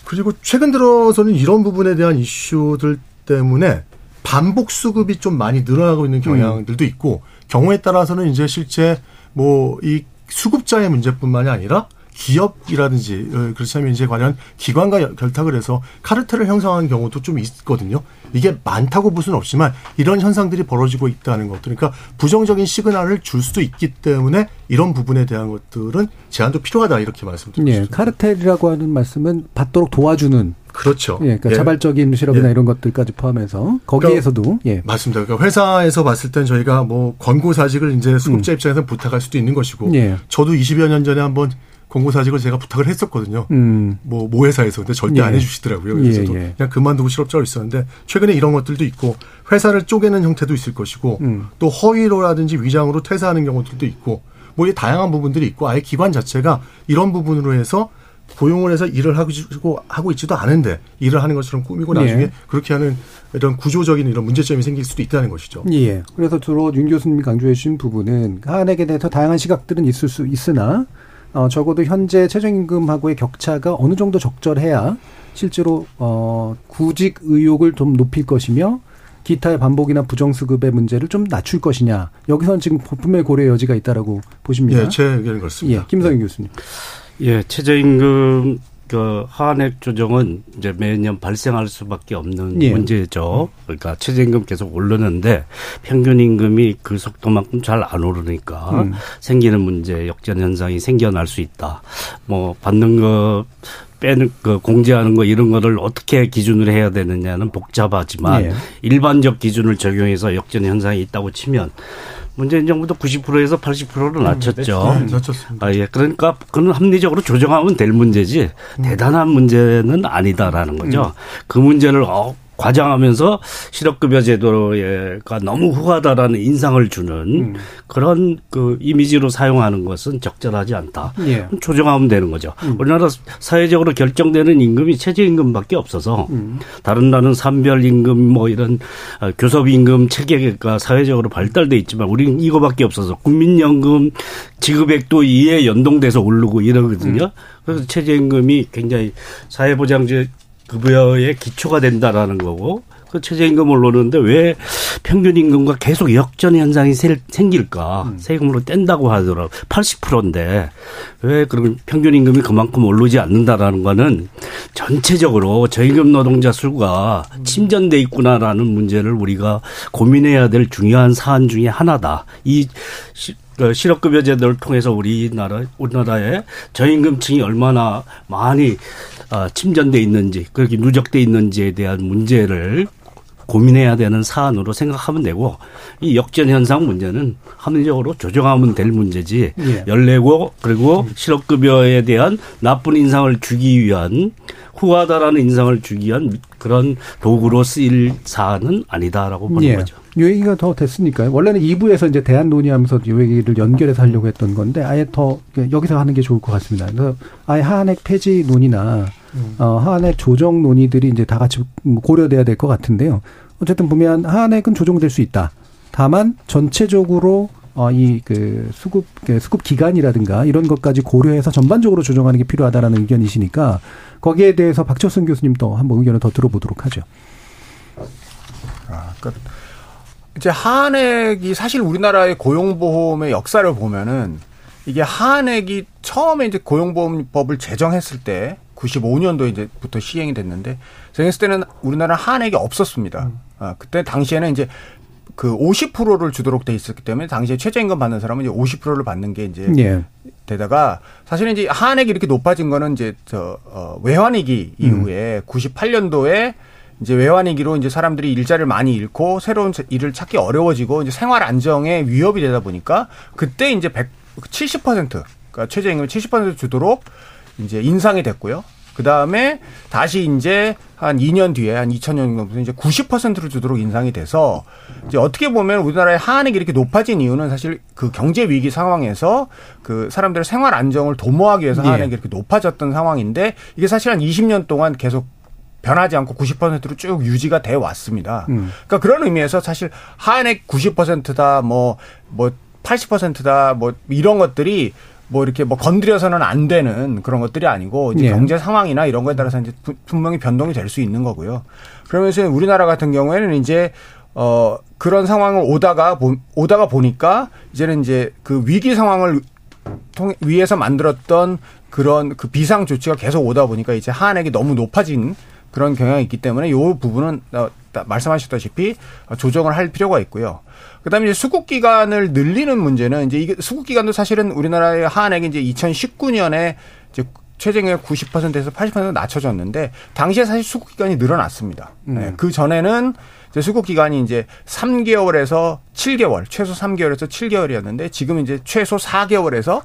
그리고 최근 들어서는 이런 부분에 대한 이슈들 때문에 반복 수급이 좀 많이 늘어나고 있는 경향들도 있고, 경우에 따라서는 이제 실제 뭐 이 수급자의 문제뿐만이 아니라 기업이라든지 그렇지 않으면 이제 관련 기관과 결탁을 해서 카르텔을 형성하는 경우도 좀 있거든요. 이게 많다고 볼 수는 없지만 이런 현상들이 벌어지고 있다는 것. 그러니까 부정적인 시그널을 줄 수도 있기 때문에 이런 부분에 대한 것들은 제한도 필요하다 이렇게 말씀드리겠습니다. 네, 카르텔이라고 하는 말씀은 받도록 도와주는. 그렇죠. 예, 그러니까 예. 자발적인 실업이나 예. 이런 것들까지 포함해서 거기에서도 그러니까, 예. 맞습니다. 그러니까 회사에서 봤을 땐 저희가 뭐 권고사직을 이제 수급자 음. 입장에서 부탁할 수도 있는 것이고 예. 저도 이십여 년 전에 한번 권고사직을 제가 부탁을 했었거든요. 음. 뭐 모회사에서. 근데 절대 예. 안 해주시더라고요. 그래서 예, 예. 그냥 그만두고 실업자로 있었는데 최근에 이런 것들도 있고 회사를 쪼개는 형태도 있을 것이고 음. 또 허위로라든지 위장으로 퇴사하는 경우들도 있고 뭐 이 다양한 부분들이 있고 아예 기관 자체가 이런 부분으로 해서 고용을 해서 일을 하고, 하고 있지도 않은데 일을 하는 것처럼 꾸미고 나중에 예. 그렇게 하는 이런 구조적인 이런 문제점이 생길 수도 있다는 것이죠. 예. 그래서 주로 윤 교수님이 강조해 주신 부분은 한에게 대해서 다양한 시각들은 있을 수 있으나 어, 적어도 현재 최저임금하고의 격차가 어느 정도 적절해야 실제로 어, 구직 의욕을 좀 높일 것이며 기타의 반복이나 부정수급의 문제를 좀 낮출 것이냐. 여기서는 지금 분명히 고려의 여지가 있다라고 보십니다. 예, 제 의견은 그렇습니다. 예, 김성희 네. 교수님. 예, 최저임금 그 하한액 조정은 이제 매년 발생할 수밖에 없는 예. 문제죠. 그러니까 최저임금 계속 오르는데 평균 임금이 그 속도만큼 잘 안 오르니까 음. 생기는 문제, 역전 현상이 생겨날 수 있다. 뭐 받는 거 빼는 그 공제하는 거 이런 거를 어떻게 기준으로 해야 되느냐는 복잡하지만 예. 일반적 기준을 적용해서 역전 현상이 있다고 치면. 문재인 정부도 구십 퍼센트에서 팔십 퍼센트로 낮췄죠. 네, 낮췄습니다. 아, 예. 그러니까 그건 합리적으로 조정하면 될 문제지 음. 대단한 문제는 아니다라는 거죠. 음. 그 문제를 어, 과장하면서 실업급여 제도가 너무 후하다라는 인상을 주는 음. 그런 그 이미지로 사용하는 것은 적절하지 않다. 예. 조정하면 되는 거죠. 음. 우리나라 사회적으로 결정되는 임금이 최저임금밖에 없어서 음. 다른 나라는 산별임금 뭐 이런 교섭임금 체계가 사회적으로 발달돼 있지만 우리는 이거밖에 없어서 국민연금 지급액도 이에 연동돼서 오르고 이러거든요. 음. 그래서 최저임금이 굉장히 사회보장제 급여의 기초가 된다라는 거고 그 최저임금을 오르는데 왜 평균임금과 계속 역전 현상이 생길까. 음. 세금으로 뗀다고 하더라고요. 팔십 퍼센트인데 왜 그럼 평균임금이 그만큼 오르지 않는다라는 거는 전체적으로 저임금 노동자 수가 침전돼 있구나라는 문제를 우리가 고민해야 될 중요한 사안 중에 하나다. 이 실업급여 제도를 통해서 우리나라, 우리나라의 저임금층이 얼마나 많이 침전돼 있는지, 그렇게 누적돼 있는지에 대한 문제를 고민해야 되는 사안으로 생각하면 되고, 이 역전 현상 문제는 합리적으로 조정하면 될 문제지, 예. 열내고, 그리고 실업급여에 대한 나쁜 인상을 주기 위한, 후하다라는 인상을 주기 위한 그런 도구로 쓰일 사안은 아니다라고 보는 예. 거죠. 이 얘기가 더 됐으니까요. 원래는 이 부에서 이제 대안 논의하면서 이 얘기를 연결해서 하려고 했던 건데 아예 더 여기서 하는 게 좋을 것 같습니다. 그래서 아예 하한액 폐지 논의나 음. 어, 하한액 조정 논의들이 이제 다 같이 고려돼야 될 것 같은데요. 어쨌든 보면 하한액은 조정될 수 있다. 다만 전체적으로 어, 이 그 수급 수급 기간이라든가 이런 것까지 고려해서 전반적으로 조정하는 게 필요하다라는 의견이시니까 거기에 대해서 박철성 교수님도 한번 의견을 더 들어보도록 하죠. 아, 끝. 이제 하한액이 사실 우리나라의 고용보험의 역사를 보면은 이게 하한액이 처음에 이제 고용보험법을 제정했을 때 구십오 년도 이제부터 시행이 됐는데 제정했을 때는 우리나라 하한액이 없었습니다. 음. 아, 그때 당시에는 이제 그 오십 퍼센트를 주도록 돼 있었기 때문에 당시에 최저임금 받는 사람은 이제 오십 퍼센트를 받는 게 이제 예. 되다가 사실은 이제 하한액이 이렇게 높아진 거는 이제 저 어, 외환위기 이후에 음. 구십팔 년도에 이제 외환위기로 이제 사람들이 일자리를 많이 잃고 새로운 일을 찾기 어려워지고 이제 생활 안정에 위협이 되다 보니까 그때 이제 백, 칠십 퍼센트, 그러니까 최저임금 칠십 퍼센트 주도록 이제 인상이 됐고요. 그 다음에 다시 이제 한 이 년 뒤에 한 이천 년 정도부터 이제 구십 퍼센트를 주도록 인상이 돼서 이제 어떻게 보면 우리나라의 하한액이 이렇게 높아진 이유는 사실 그 경제 위기 상황에서 그 사람들의 생활 안정을 도모하기 위해서 하한액이 예. 이렇게 높아졌던 상황인데 이게 사실 한 이십 년 동안 계속 변하지 않고 구십 퍼센트로 쭉 유지가 돼 왔습니다. 음. 그러니까 그런 의미에서 사실 하한액 구십 퍼센트다, 뭐, 뭐, 팔십 퍼센트다, 뭐, 이런 것들이 뭐 이렇게 뭐 건드려서는 안 되는 그런 것들이 아니고 이제 예. 경제 상황이나 이런 거에 따라서 이제 분명히 변동이 될 수 있는 거고요. 그러면서 우리나라 같은 경우에는 이제 어, 그런 상황을 오다가, 보, 오다가 보니까 이제는 이제 그 위기 상황을 통해, 위해서 만들었던 그런 그 비상 조치가 계속 오다 보니까 이제 하한액이 너무 높아진 그런 경향이 있기 때문에 이 부분은 말씀하셨다시피 조정을 할 필요가 있고요. 그다음에 이제 수급 기간을 늘리는 문제는 이제 이게 수급 기간도 사실은 우리나라의 하한액이 이제 이천십구 년에 이제 최저임금 구십 퍼센트에서 팔십 퍼센트 낮춰졌는데 당시에 사실 수급 기간이 늘어났습니다. 음. 네, 그 전에는 이제 수급 기간이 이제 삼 개월에서 칠 개월, 최소 삼 개월에서 칠 개월이었는데 지금 이제 최소 사 개월에서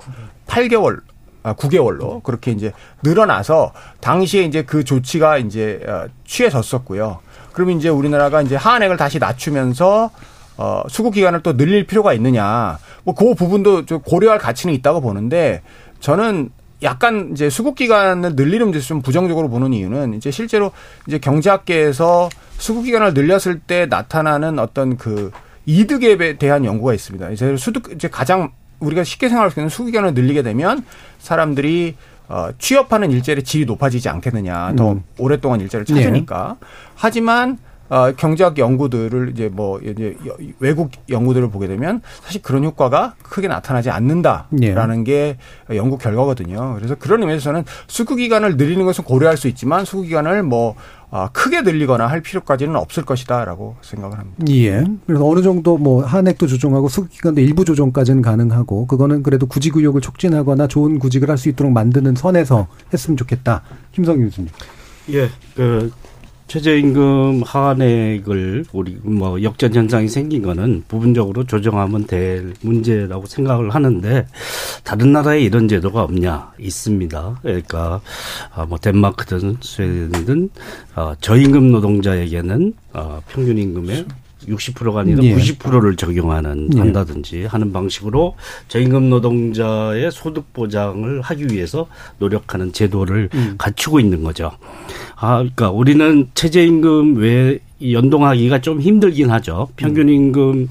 팔 개월 아, 구 개월로 그렇게 이제 늘어나서 당시에 이제 그 조치가 이제 취해졌었고요. 그러면 이제 우리나라가 이제 하한액을 다시 낮추면서 어, 수급 기간을 또 늘릴 필요가 있느냐. 뭐 그 부분도 좀 고려할 가치는 있다고 보는데 저는 약간 이제 수급 기간을 늘리는 문제에서 좀 부정적으로 보는 이유는 이제 실제로 이제 경제학계에서 수급 기간을 늘렸을 때 나타나는 어떤 그 이득에 대한 연구가 있습니다. 이제 수득 이제 가장 우리가 쉽게 생각할 수 있는 수급 기간을 늘리게 되면 사람들이 어, 취업하는 일자리의 질이 높아지지 않겠느냐. 더 음. 오랫동안 일자리를 찾으니까. 네. 하지만 어, 경제학 연구들을 이제 뭐 이제 외국 연구들을 보게 되면 사실 그런 효과가 크게 나타나지 않는다라는 네. 게 연구 결과거든요. 그래서 그런 의미에서 저는 수급 기간을 늘리는 것은 고려할 수 있지만 수급 기간을 뭐 어, 크게 늘리거나 할 필요까지는 없을 것이다라고 생각을 합니다. 예. 그래서 어느 정도 뭐 한액도 조정하고 수급 기간도 일부 조정까지는 가능하고 그거는 그래도 구직 의욕을 촉진하거나 좋은 구직을 할 수 있도록 만드는 선에서 했으면 좋겠다. 김성희 교수님. 예. 그 최저임금 하한액을 우리 뭐 역전 현상이 생긴 거는 부분적으로 조정하면 될 문제라고 생각을 하는데 다른 나라에 이런 제도가 없냐 있습니다. 그러니까 뭐 덴마크든 스웨덴이든 저임금 노동자에게는 평균 임금의 육십 퍼센트가 아니라 예. 구십 퍼센트를 적용하는 예. 한다든지 하는 방식으로 저임금 노동자의 소득 보장을 하기 위해서 노력하는 제도를 음. 갖추고 있는 거죠. 아, 그러니까 우리는 최저임금 외에 연동하기가 좀 힘들긴 하죠. 평균임금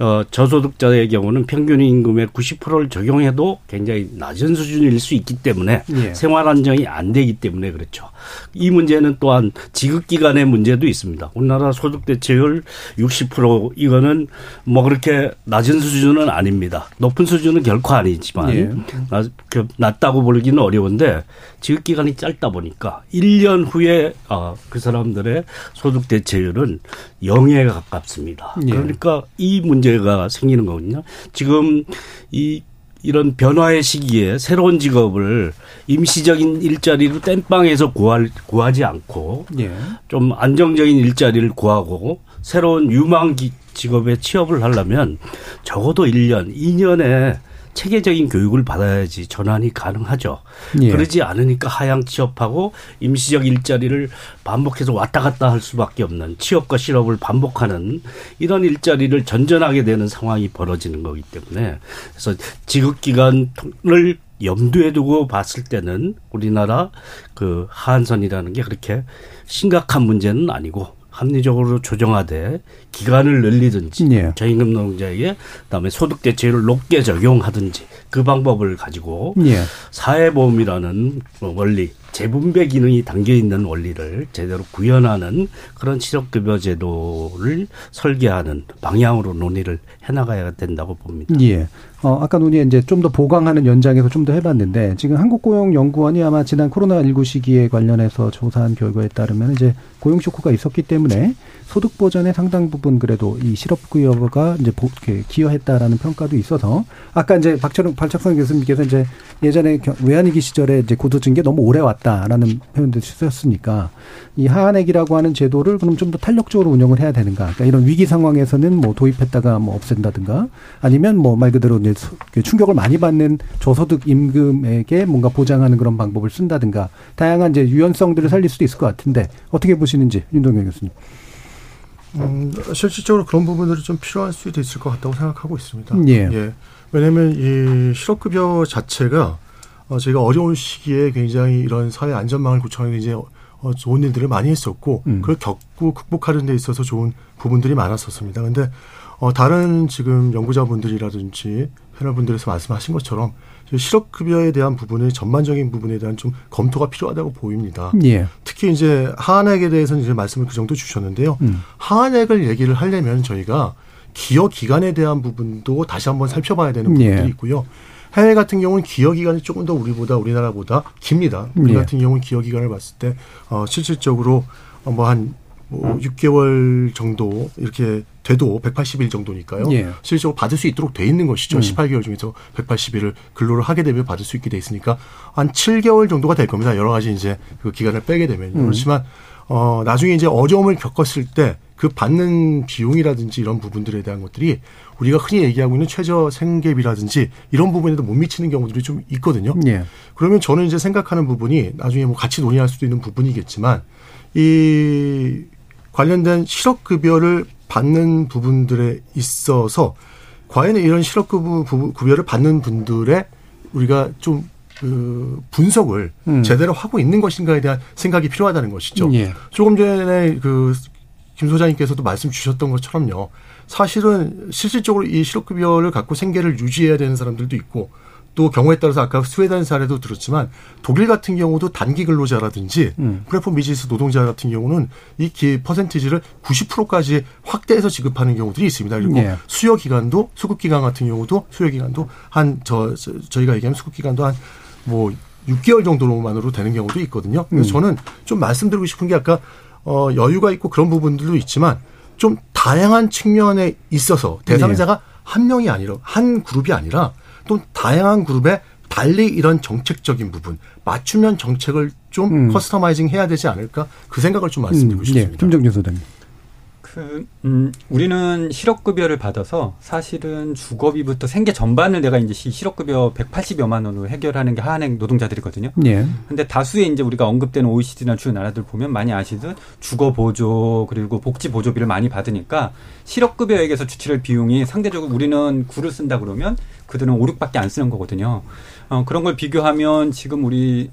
어, 저소득자의 경우는 평균임금의 구십 퍼센트를 적용해도 굉장히 낮은 수준일 수 있기 때문에 예. 생활안정이 안 되기 때문에 그렇죠. 이 문제는 또한 지급기간의 문제도 있습니다. 우리나라 소득대체율 육십 퍼센트 이거는 뭐 그렇게 낮은 수준은 아닙니다. 높은 수준은 결코 아니지만 예. 낮, 낮다고 보기는 어려운데 지급기간이 짧다 보니까 일 년 후에 어, 그 사람들의 소득대체율 은 영에 가깝습니다. 그러니까 예. 이 문제가 생기는 거거든요. 지금 이 이런 변화의 시기에 새로운 직업을 임시적인 일자리로 땜빵해서 구할, 구하지 않고 예. 좀 안정적인 일자리를 구하고 새로운 유망 직업에 취업을 하려면 적어도 일 년, 이 년에 체계적인 교육을 받아야지 전환이 가능하죠. 예. 그러지 않으니까 하향 취업하고 임시적 일자리를 반복해서 왔다 갔다 할 수밖에 없는 취업과 실업을 반복하는 이런 일자리를 전전하게 되는 상황이 벌어지는 거기 때문에 그래서 지급기간을 염두에 두고 봤을 때는 우리나라 그 하한선이라는 게 그렇게 심각한 문제는 아니고 합리적으로 조정하되 기간을 늘리든지 예. 저임금 노동자에게 그다음에 소득대체율을 높게 적용하든지 그 방법을 가지고 예. 사회보험이라는 원리 재분배 기능이 담겨있는 원리를 제대로 구현하는 그런 실업급여 제도를 설계하는 방향으로 논의를 해나가야 된다고 봅니다. 예. 어, 아까 논의에 이제 좀 더 보강하는 연장에서 좀 더 해봤는데 지금 한국고용연구원이 아마 지난 코로나십구 시기에 관련해서 조사한 결과에 따르면 이제 고용 쇼크가 있었기 때문에 소득 보전의 상당 부분 그래도 이 실업급여가 이제 기여했다라는 평가도 있어서 아까 이제 박철성, 박철성 교수님께서 이제 예전에 외환위기 시절에 이제 고도증계 너무 오래 왔다라는 표현도 쓰셨으니까 이 하한액이라고 하는 제도를 그럼 좀 더 탄력적으로 운영을 해야 되는가? 그러니까 이런 위기 상황에서는 뭐 도입했다가 뭐 없앤다든가 아니면 뭐 말 그대로 이제 충격을 많이 받는 저소득 임금에게 뭔가 보장하는 그런 방법을 쓴다든가 다양한 이제 유연성들을 살릴 수도 있을 것 같은데 어떻게 보시는지 윤동열 교수님. 음, 실질적으로 그런 부분들이 좀 필요할 수도 있을 것 같다고 생각하고 있습니다. 예. 예. 왜냐하면 이 실업급여 자체가 어, 저희가 어려운 시기에 굉장히 이런 사회 안전망을 구축하는 게 이제 어, 좋은 일들을 많이 했었고 음. 그걸 겪고 극복하는 데 있어서 좋은 부분들이 많았었습니다. 그런데 어, 다른 지금 연구자분들이라든지 패널분들에서 말씀하신 것처럼 실업급여에 대한 부분의 전반적인 부분에 대한 좀 검토가 필요하다고 보입니다. 예. 특히 이제 하한액에 대해서는 이제 말씀을 그 정도 주셨는데요. 음. 하한액을 얘기를 하려면 저희가 기여 기간에 대한 부분도 다시 한번 살펴봐야 되는 부분들이 예. 있고요. 해외 같은 경우는 기여 기간이 조금 더 우리보다 우리나라보다 깁니다. 우리 예. 같은 경우는 기여 기간을 봤을 때 어, 실질적으로 뭐 한 뭐 육 개월 정도 이렇게 돼도 백팔십 일 정도니까요. 예. 실질적으로 받을 수 있도록 돼 있는 것이죠. 음. 십팔 개월 중에서 백팔십 일을 근로를 하게 되면 받을 수 있게 돼 있으니까 한 칠 개월 정도가 될 겁니다. 여러 가지 이제 그 기간을 빼게 되면. 음. 그렇지만 어, 나중에 이제 어려움을 겪었을 때 그 받는 비용이라든지 이런 부분들에 대한 것들이 우리가 흔히 얘기하고 있는 최저 생계비라든지 이런 부분에도 못 미치는 경우들이 좀 있거든요. 예. 그러면 저는 이제 생각하는 부분이 나중에 뭐 같이 논의할 수도 있는 부분이겠지만 이 관련된 실업급여를 받는 부분들에 있어서 과연 이런 실업급여를 받는 분들의 우리가 좀 그 분석을 음. 제대로 하고 있는 것인가에 대한 생각이 필요하다는 것이죠. 예. 조금 전에 그 김 소장님께서도 말씀 주셨던 것처럼요. 사실은 실질적으로 이 실업급여를 갖고 생계를 유지해야 되는 사람들도 있고 또 경우에 따라서 아까 스웨덴 사례도 들었지만 독일 같은 경우도 단기 근로자라든지 음. 플랫폼 비즈니스 노동자 같은 경우는 이 퍼센티지를 구십 퍼센트까지 확대해서 지급하는 경우들이 있습니다. 그리고 예. 수요기간도 수급기간 같은 경우도 수요기간도 한 저, 저희가 얘기하면 수급기간도 한 뭐 육 개월 정도로만으로 되는 경우도 있거든요. 그래서 음. 저는 좀 말씀드리고 싶은 게 아까 어, 여유가 있고 그런 부분들도 있지만 좀 다양한 측면에 있어서 대상자가 네. 한 명이 아니라 한 그룹이 아니라 또 다양한 그룹에 달리 이런 정책적인 부분 맞춤형 정책을 좀 음. 커스터마이징 해야 되지 않을까 그 생각을 좀 말씀드리고 음. 싶습니다. 네. 김종진 소장님. 그, 음, 우리는 실업급여를 받아서 사실은 주거비부터 생계 전반을 내가 이제 실업급여 백팔십여만 원으로 해결하는 게 하한행 노동자들이거든요. 예. 근데 다수의 이제 우리가 언급되는 오이시디나 주요 나라들 보면 많이 아시듯 주거보조 그리고 복지보조비를 많이 받으니까 실업급여액에서 주치될 비용이 상대적으로 우리는 구를 쓴다 그러면 그들은 오, 육밖에 안 쓰는 거거든요. 어, 그런 걸 비교하면 지금 우리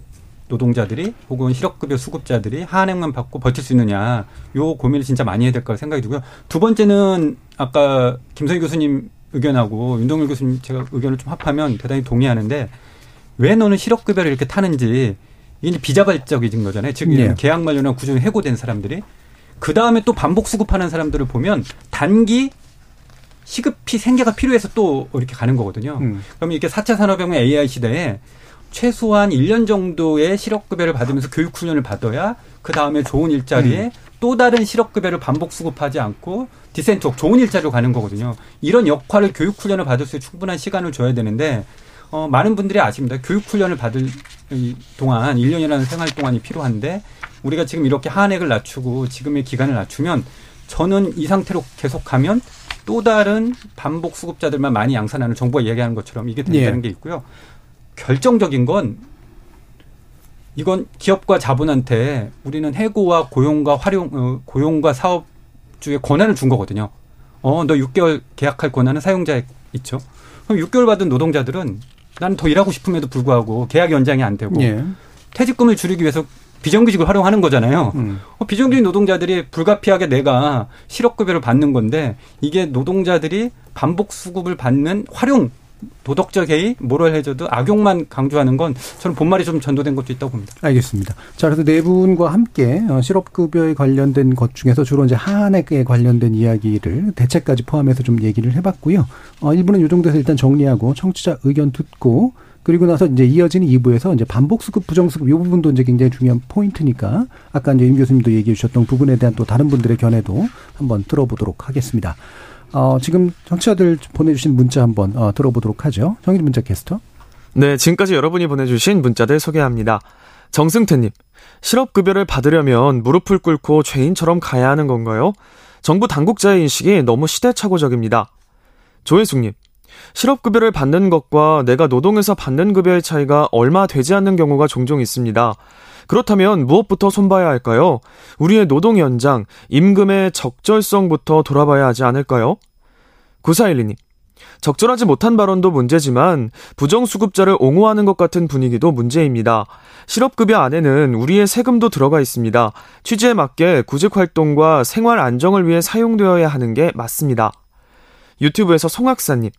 노동자들이 혹은 실업급여 수급자들이 하한액만 받고 버틸 수 있느냐. 요 고민을 진짜 많이 해야 될 거라 생각이 들고요. 두 번째는 아까 김성희 교수님 의견하고 윤동열 교수님 제가 의견을 좀 합하면 대단히 동의하는데 왜 너는 실업급여를 이렇게 타는지 이게 비자발적인 거잖아요. 즉 네. 계약 만료나 구조에 해고된 사람들이. 그다음에 또 반복 수급하는 사람들을 보면 단기 시급히 생계가 필요해서 또 이렇게 가는 거거든요. 음. 그러면 이렇게 사 차 산업혁명 에이아이 시대에 최소한 일 년 정도의 실업급여를 받으면서 교육 훈련을 받아야 그다음에 좋은 일자리에 음. 또 다른 실업급여를 반복 수급하지 않고 디센트 좋은 일자리로 가는 거거든요. 이런 역할을 교육 훈련을 받을 수 있는 충분한 시간을 줘야 되는데 어, 많은 분들이 아십니다. 교육 훈련을 받을 동안 일 년이라는 생활 동안이 필요한데 우리가 지금 이렇게 한액을 낮추고 지금의 기간을 낮추면 저는 이 상태로 계속 가면 또 다른 반복 수급자들만 많이 양산하는 정부가 이야기하는 것처럼 이게 된다는 예. 게 있고요. 결정적인 건 이건 기업과 자본한테 우리는 해고와 고용과 활용, 고용과 사업주의 권한을 준 거거든요. 어, 너 육 개월 계약할 권한은 사용자에 있죠. 그럼 육 개월 받은 노동자들은 나는 더 일하고 싶음에도 불구하고 계약 연장이 안 되고 예. 퇴직금을 줄이기 위해서 비정규직을 활용하는 거잖아요. 음. 어, 비정규직 노동자들이 불가피하게 내가 실업급여를 받는 건데 이게 노동자들이 반복 수급을 받는 활용 도덕적 해이, 모럴 해저드, 악용만 강조하는 건 저는 본말이 좀 전도된 것도 있다고 봅니다. 알겠습니다. 자, 그래서 네 분과 함께 실업급여에 관련된 것 중에서 주로 이제 하한액에 관련된 이야기를 대책까지 포함해서 좀 얘기를 해봤고요. 어, 일 부는 이 정도에서 일단 정리하고 청취자 의견 듣고 그리고 나서 이제 이어지는 이 부에서 이제 반복수급, 부정수급 이 부분도 이제 굉장히 중요한 포인트니까 아까 이제 임 교수님도 얘기해 주셨던 부분에 대한 또 다른 분들의 견해도 한번 들어보도록 하겠습니다. 어, 지금 청취자들 보내주신 문자 한번 어, 들어보도록 하죠. 정일 문자 캐스터. 네, 지금까지 여러분이 보내주신 문자들 소개합니다. 정승태님, 실업급여를 받으려면 무릎을 꿇고 죄인처럼 가야 하는 건가요? 정부 당국자의 인식이 너무 시대착오적입니다. 조혜숙님, 실업급여를 받는 것과 내가 노동에서 받는 급여의 차이가 얼마 되지 않는 경우가 종종 있습니다. 그렇다면 무엇부터 손봐야 할까요? 우리의 노동 연장, 임금의 적절성부터 돌아봐야 하지 않을까요? 구사일이 님, 적절하지 못한 발언도 문제지만 부정수급자를 옹호하는 것 같은 분위기도 문제입니다. 실업급여 안에는 우리의 세금도 들어가 있습니다. 취지에 맞게 구직활동과 생활 안정을 위해 사용되어야 하는 게 맞습니다. 유튜브에서 송학사님,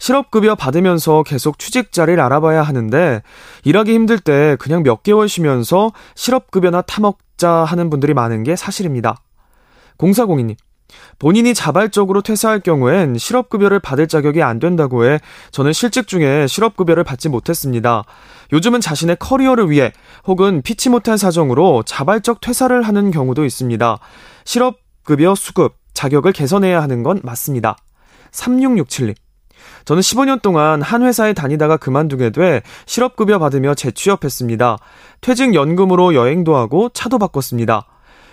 실업급여 받으면서 계속 취직자리를 알아봐야 하는데 일하기 힘들 때 그냥 몇 개월 쉬면서 실업급여나 타먹자 하는 분들이 많은 게 사실입니다. 공사공이 님, 본인이 자발적으로 퇴사할 경우엔 실업급여를 받을 자격이 안 된다고 해 저는 실직 중에 실업급여를 받지 못했습니다. 요즘은 자신의 커리어를 위해 혹은 피치 못할 사정으로 자발적 퇴사를 하는 경우도 있습니다. 실업급여 수급, 자격을 개선해야 하는 건 맞습니다. 삼육육칠 님, 저는 십오 년 동안 한 회사에 다니다가 그만두게 돼 실업급여 받으며 재취업했습니다. 퇴직연금으로 여행도 하고 차도 바꿨습니다.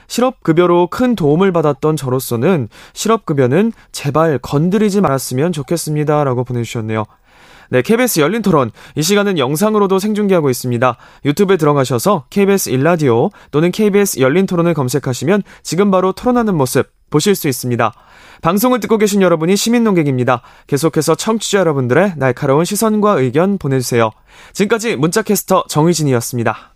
실업급여로 큰 도움을 받았던 저로서는 실업급여는 제발 건드리지 말았으면 좋겠습니다. 라고 보내주셨네요. 네, 케이비에스 열린 토론. 이 시간은 영상으로도 생중계하고 있습니다. 유튜브에 들어가셔서 케이비에스 일라디오 또는 케이비에스 열린 토론을 검색하시면 지금 바로 토론하는 모습 보실 수 있습니다. 방송을 듣고 계신 여러분이 시민 논객입니다. 계속해서 청취자 여러분들의 날카로운 시선과 의견 보내주세요. 지금까지 문자캐스터 정의진이었습니다.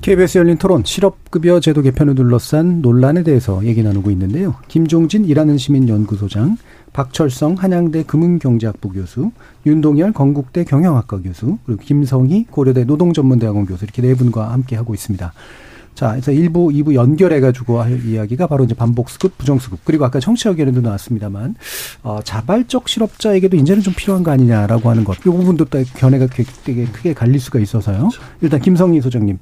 케이비에스 열린 토론 실업급여 제도 개편을 둘러싼 논란에 대해서 얘기 나누고 있는데요. 김종진 일하는 시민연구소장, 박철성 한양대 금융경제학부 교수, 윤동열 건국대 경영학과 교수, 그리고 김성희 고려대 노동전문대학원 교수 이렇게 네 분과 함께하고 있습니다. 자, 그래서 일 부, 이 부 연결해가지고 할 이야기가 바로 이제 반복수급, 부정수급, 그리고 아까 청취자 의견에도 나왔습니다만, 어, 자발적 실업자에게도 이제는 좀 필요한 거 아니냐라고 하는 것. 이 부분도 또 견해가 되게 크게 갈릴 수가 있어서요. 일단 김성희 소장님,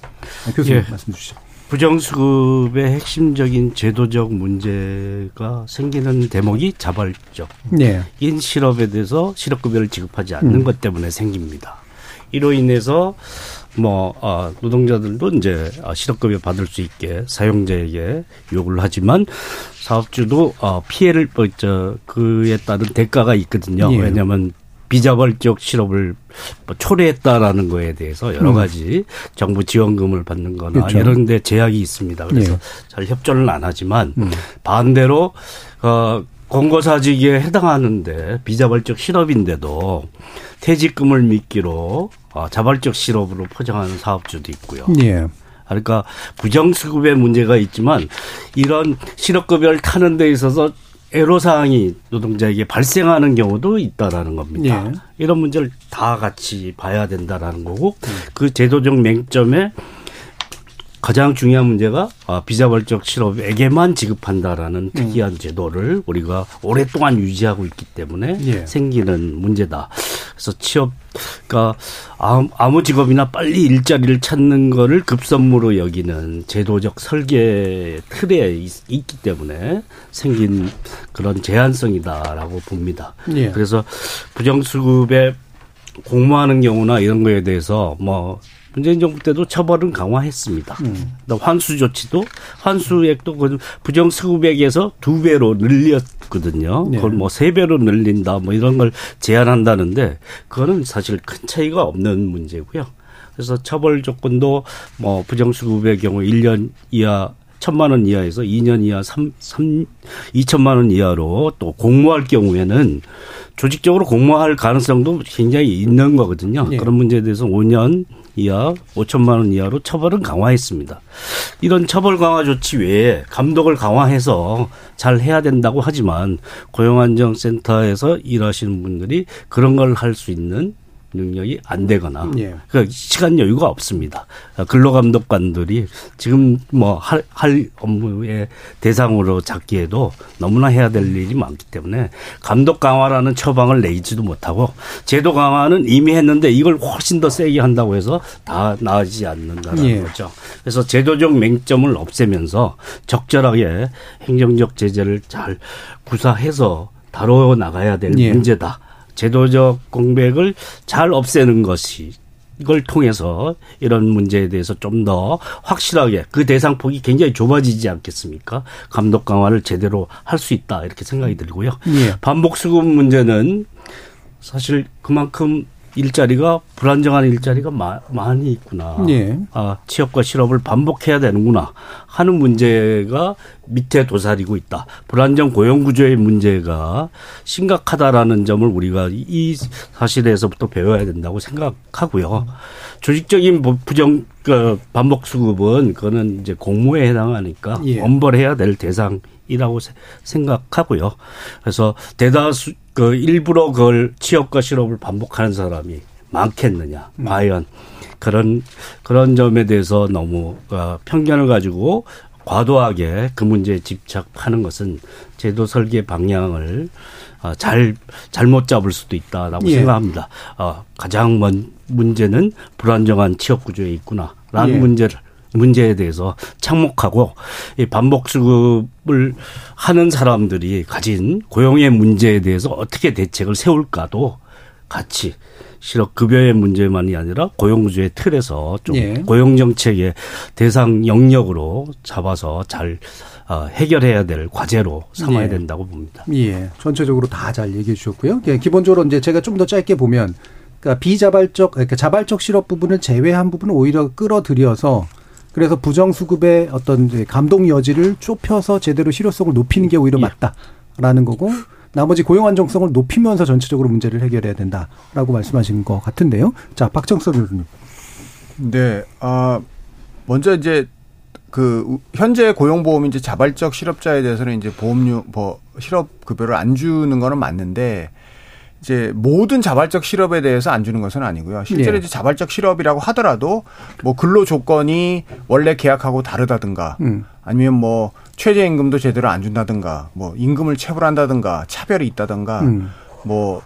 교수님 예, 말씀 주시죠. 부정수급의 핵심적인 제도적 문제가 생기는 대목이 자발적. 네. 인 실업에 대해서 실업급여를 지급하지 않는 음. 것 때문에 생깁니다. 이로 인해서 뭐 아, 노동자들도 이제 실업급여 받을 수 있게 사용자에게 요구를 하지만 사업주도 아, 피해를 뭐, 저, 그에 따른 대가가 있거든요. 예. 왜냐하면 비자발적 실업을 뭐 초래했다라는 거에 대해서 여러 가지 음. 정부 지원금을 받는 거나 그렇죠. 이런 데 제약이 있습니다. 그래서 예. 잘 협조는 안 하지만 음. 반대로 어, 권고사직에 해당하는데 비자발적 실업인데도 퇴직금을 미끼로 자발적 실업으로 포장하는 사업주도 있고요. 예. 그러니까 부정수급의 문제가 있지만 이런 실업급여를 타는 데 있어서 애로사항이 노동자에게 발생하는 경우도 있다라는 겁니다. 예. 이런 문제를 다 같이 봐야 된다라는 거고 음. 그 제도적 맹점에 가장 중요한 문제가 비자발적 실업에게만 지급한다라는 특이한 음. 제도를 우리가 오랫동안 유지하고 있기 때문에 예. 생기는 문제다. 그래서 취업, 그러니까 아무 직업이나 빨리 일자리를 찾는 거를 급선무로 여기는 제도적 설계 틀에 있기 때문에 생긴 그런 제한성이다라고 봅니다. 예. 그래서 부정수급에 공모하는 경우나 이런 거에 대해서 뭐 문재인 정부 때도 처벌은 강화했습니다. 음. 환수 조치도 환수액도 부정수급액에서 두 배로 늘렸거든요. 네. 그걸 뭐 세 배로 늘린다 뭐 이런 걸 제한한다는데 그거는 사실 큰 차이가 없는 문제고요. 그래서 처벌 조건도 뭐 부정수급의 경우 일 년 이하 천만 원 이하에서 이 년 이하 삼, 삼, 이천만 원 이하로 또 공모할 경우에는 조직적으로 공모할 가능성도 굉장히 있는 거거든요. 네. 그런 문제에 대해서 오 년 이하 오천만 원 이하로 처벌은 강화했습니다. 이런 처벌 강화 조치 외에 감독을 강화해서 잘 해야 된다고 하지만 고용안정센터에서 일하시는 분들이 그런 걸 할 수 있는 능력이 안 되거나 예. 그러니까 시간 여유가 없습니다. 근로감독관들이 지금 뭐 할, 할 업무의 대상으로 잡기에도 너무나 해야 될 일이 많기 때문에 감독 강화라는 처방을 내지도 못하고 제도 강화는 이미 했는데 이걸 훨씬 더 세게 한다고 해서 다 나아지지 않는다는 예. 거죠. 그래서 제도적 맹점을 없애면서 적절하게 행정적 제재를 잘 구사해서 다뤄 나가야 될 예. 문제다. 제도적 공백을 잘 없애는 것이 이걸 통해서 이런 문제에 대해서 좀 더 확실하게 그 대상 폭이 굉장히 좁아지지 않겠습니까? 감독 강화를 제대로 할 수 있다 이렇게 생각이 들고요. 예. 반복 수급 문제는 사실 그만큼 일자리가 불안정한 일자리가 마, 많이 있구나. 예. 아, 취업과 실업을 반복해야 되는구나 하는 문제가 밑에 도사리고 있다. 불안정 고용구조의 문제가 심각하다라는 점을 우리가 이 사실에서부터 배워야 된다고 생각하고요. 조직적인 부정 반복 수급은 그거는 이제 공모에 해당하니까 예. 엄벌해야 될 대상이라고 생각하고요. 그래서 대다수 그 일부러 그걸 취업과 실업을 반복하는 사람이 많겠느냐. 음. 과연 그런 그런 점에 대해서 너무 편견을 가지고 과도하게 그 문제에 집착하는 것은 제도 설계 방향을 잘 잘못 잡을 수도 있다라고 예. 생각합니다. 어, 가장 먼 문제는 불안정한 취업 구조에 있구나라는 예. 문제를 문제에 대해서 착목하고 이 반복 수급을 하는 사람들이 가진 고용의 문제에 대해서 어떻게 대책을 세울까도 같이 실업급여의 문제만이 아니라 고용구조의 틀에서 좀 예. 고용정책의 대상 영역으로 잡아서 잘 해결해야 될 과제로 삼아야 예. 된다고 봅니다. 예, 전체적으로 다 잘 얘기해 주셨고요. 예, 기본적으로 이제 제가 좀 더 짧게 보면 그러니까 비자발적, 그러니까 자발적 실업 부분을 제외한 부분을 오히려 끌어들여서 그래서 부정수급의 어떤 감동 여지를 좁혀서 제대로 실효성을 높이는 게 오히려 예. 맞다라는 거고 나머지 고용 안정성을 높이면서 전체적으로 문제를 해결해야 된다라고 말씀하신 것 같은데요. 자, 박철성 교수님. 네, 아 먼저 이제 그 현재 고용보험이 이제 자발적 실업자에 대해서는 이제 보험료, 뭐 실업급여를 안 주는 거는 맞는데 이제 모든 자발적 실업에 대해서 안 주는 것은 아니고요. 실제로 예. 이제 자발적 실업이라고 하더라도 뭐 근로 조건이 원래 계약하고 다르다든가 음. 아니면 뭐 최저임금도 제대로 안 준다든가 뭐 임금을 체불한다든가 차별이 있다든가 뭐,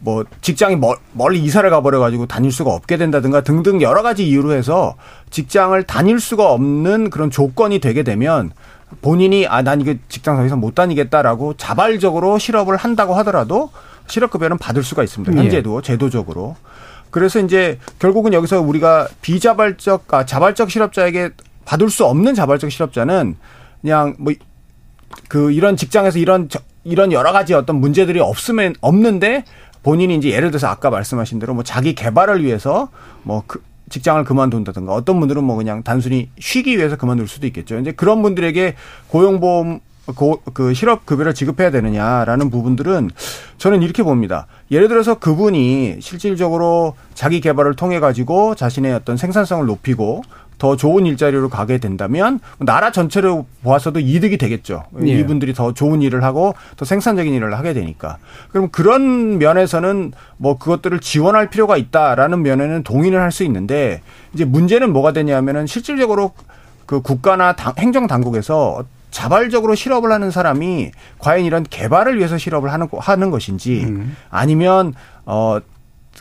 뭐 음. 직장이 멀, 멀리 이사를 가버려가지고 다닐 수가 없게 된다든가 등등 여러 가지 이유로 해서 직장을 다닐 수가 없는 그런 조건이 되게 되면 본인이 아, 난 이게 직장 더 이상 못 다니겠다라고 자발적으로 실업을 한다고 하더라도 실업급여는 받을 수가 있습니다. 현재도 예. 제도적으로. 그래서 이제 결국은 여기서 우리가 비자발적, 아, 자발적 실업자에게 받을 수 없는 자발적 실업자는 그냥 뭐 그 이런 직장에서 이런 이런 여러 가지 어떤 문제들이 없으면 없는데 본인이 이제 예를 들어서 아까 말씀하신 대로 뭐 자기 개발을 위해서 뭐 그 직장을 그만둔다든가 어떤 분들은 뭐 그냥 단순히 쉬기 위해서 그만둘 수도 있겠죠. 이제 그런 분들에게 고용보험 고, 그 실업급여를 지급해야 되느냐라는 부분들은 저는 이렇게 봅니다. 예를 들어서 그분이 실질적으로 자기 개발을 통해 가지고 자신의 어떤 생산성을 높이고 더 좋은 일자리로 가게 된다면 나라 전체로 보아서도 이득이 되겠죠. 예. 이분들이 더 좋은 일을 하고 더 생산적인 일을 하게 되니까. 그럼 그런 면에서는 뭐 그것들을 지원할 필요가 있다라는 면에는 동의를 할 수 있는데 이제 문제는 뭐가 되냐면은 실질적으로 그 국가나 당, 행정 당국에서 자발적으로 실업을 하는 사람이 과연 이런 개발을 위해서 실업을 하는, 하는 것인지 음. 아니면 어,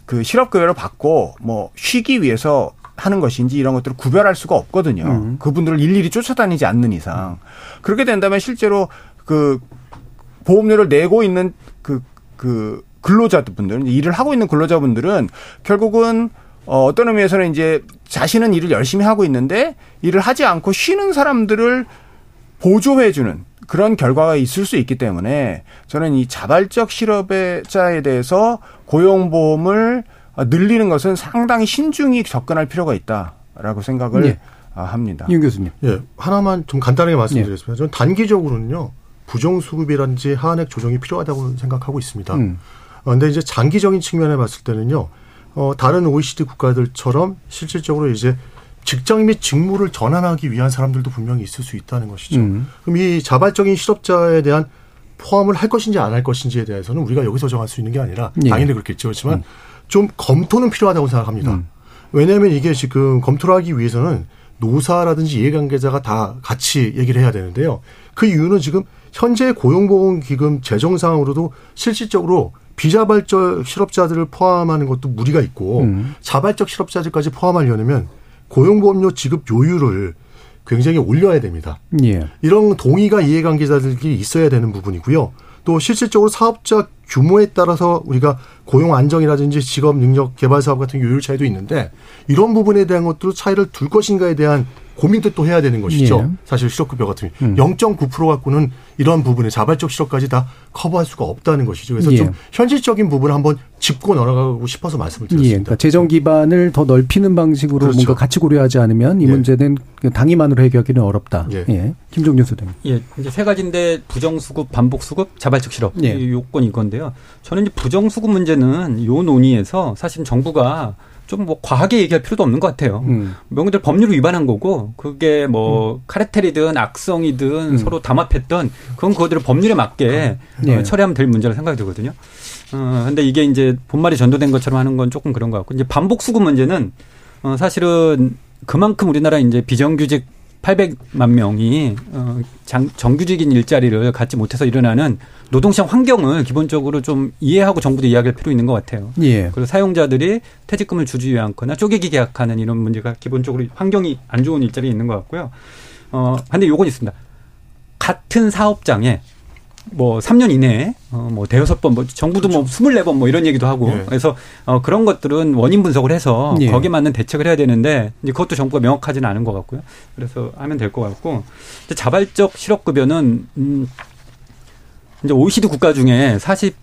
그 실업급여를 받고 뭐 쉬기 위해서 하는 것인지 이런 것들을 구별할 수가 없거든요. 음. 그분들을 일일이 쫓아다니지 않는 이상. 그렇게 된다면 실제로 그 보험료를 내고 있는 그, 그 근로자분들, 일을 하고 있는 근로자분들은 결국은 어, 어떤 의미에서는 이제 자신은 일을 열심히 하고 있는데 일을 하지 않고 쉬는 사람들을 보조해주는 그런 결과가 있을 수 있기 때문에 저는 이 자발적 실업자에 대해서 고용보험을 늘리는 것은 상당히 신중히 접근할 필요가 있다라고 생각을 예. 합니다. 윤 교수님. 예, 하나만 좀 간단하게 말씀드리겠습니다. 예. 저는 단기적으로는요, 부정수급이라든지 하한액 조정이 필요하다고 생각하고 있습니다. 음. 그런데 이제 장기적인 측면에 봤을 때는요, 어, 다른 오이시디 국가들처럼 실질적으로 이제 직장 및 직무를 전환하기 위한 사람들도 분명히 있을 수 있다는 것이죠. 음. 그럼 이 자발적인 실업자에 대한 포함을 할 것인지 안 할 것인지에 대해서는 우리가 여기서 정할 수 있는 게 아니라 예. 당연히 그렇겠죠. 그렇지만 음. 좀 검토는 필요하다고 생각합니다. 음. 왜냐하면 이게 지금 검토를 하기 위해서는 노사라든지 이해관계자가 다 같이 얘기를 해야 되는데요. 그 이유는 지금 현재 고용보험기금 재정 상황으로도 실질적으로 비자발적 실업자들을 포함하는 것도 무리가 있고 음. 자발적 실업자들까지 포함하려면 고용보험료 지급 요율을 굉장히 올려야 됩니다. 예. 이런 동의가 이해관계자들끼리 있어야 되는 부분이고요. 또 실질적으로 사업자 규모에 따라서 우리가 고용 안정이라든지 직업 능력 개발 사업 같은 요율 차이도 있는데 이런 부분에 대한 것도 차이를 둘 것인가에 대한 고민도 또 해야 되는 것이죠. 예. 사실 실업급여 같은 음. 영 점 구 퍼센트 갖고는 이런 부분에 자발적 실업까지 다 커버할 수가 없다는 것이죠. 그래서 예. 좀 현실적인 부분을 한번 짚고 넘어가고 싶어서 말씀을 드렸습니다. 예. 그러니까 재정 기반을 더 넓히는 방식으로 그렇죠. 뭔가 같이 고려하지 않으면 이 예. 문제는 당위만으로 해결하기는 어렵다. 예. 예. 김종진 소장님. 예. 이제 세 가지인데 부정수급, 반복수급, 자발적 실업 예. 이 요건이 건데요. 저는 이제 부정수급 문제는 요 논의에서 사실 정부가 좀 뭐 과하게 얘기할 필요도 없는 것 같아요. 음. 명의들 법률을 위반한 거고 그게 뭐 음. 카레텔이든 악성이든 음. 서로 담합했던 그건 그것들을 법률에 맞게 네. 어, 처리하면 될 문제라고 생각이 들거든요. 그런데 어, 이게 이제 본말이 전도된 것처럼 하는 건 조금 그런 것 같고 이제 반복 수급 문제는 어, 사실은 그만큼 우리나라 이제 비정규직 팔백만 명이 장, 정규직인 일자리를 갖지 못해서 일어나는 노동시장 환경을 기본적으로 좀 이해하고 정부도 이야기할 필요 있는 것 같아요. 예. 그리고 사용자들이 퇴직금을 주지 않거나 쪼개기 계약하는 이런 문제가 기본적으로 환경이 안 좋은 일자리에 있는 것 같고요. 어, 근데 요건 있습니다. 같은 사업장에 뭐 삼 년 이내에 어 뭐 대여섯 번 뭐 정부도 그렇죠. 뭐 스물네 번 뭐 이런 얘기도 하고 예. 그래서 어 그런 것들은 원인 분석을 해서 예. 거기에 맞는 대책을 해야 되는데 이제 그것도 정부가 명확하지는 않은 것 같고요. 그래서 하면 될 것 같고 자발적 실업급여는 음 이제 오이시디 국가 중에 사십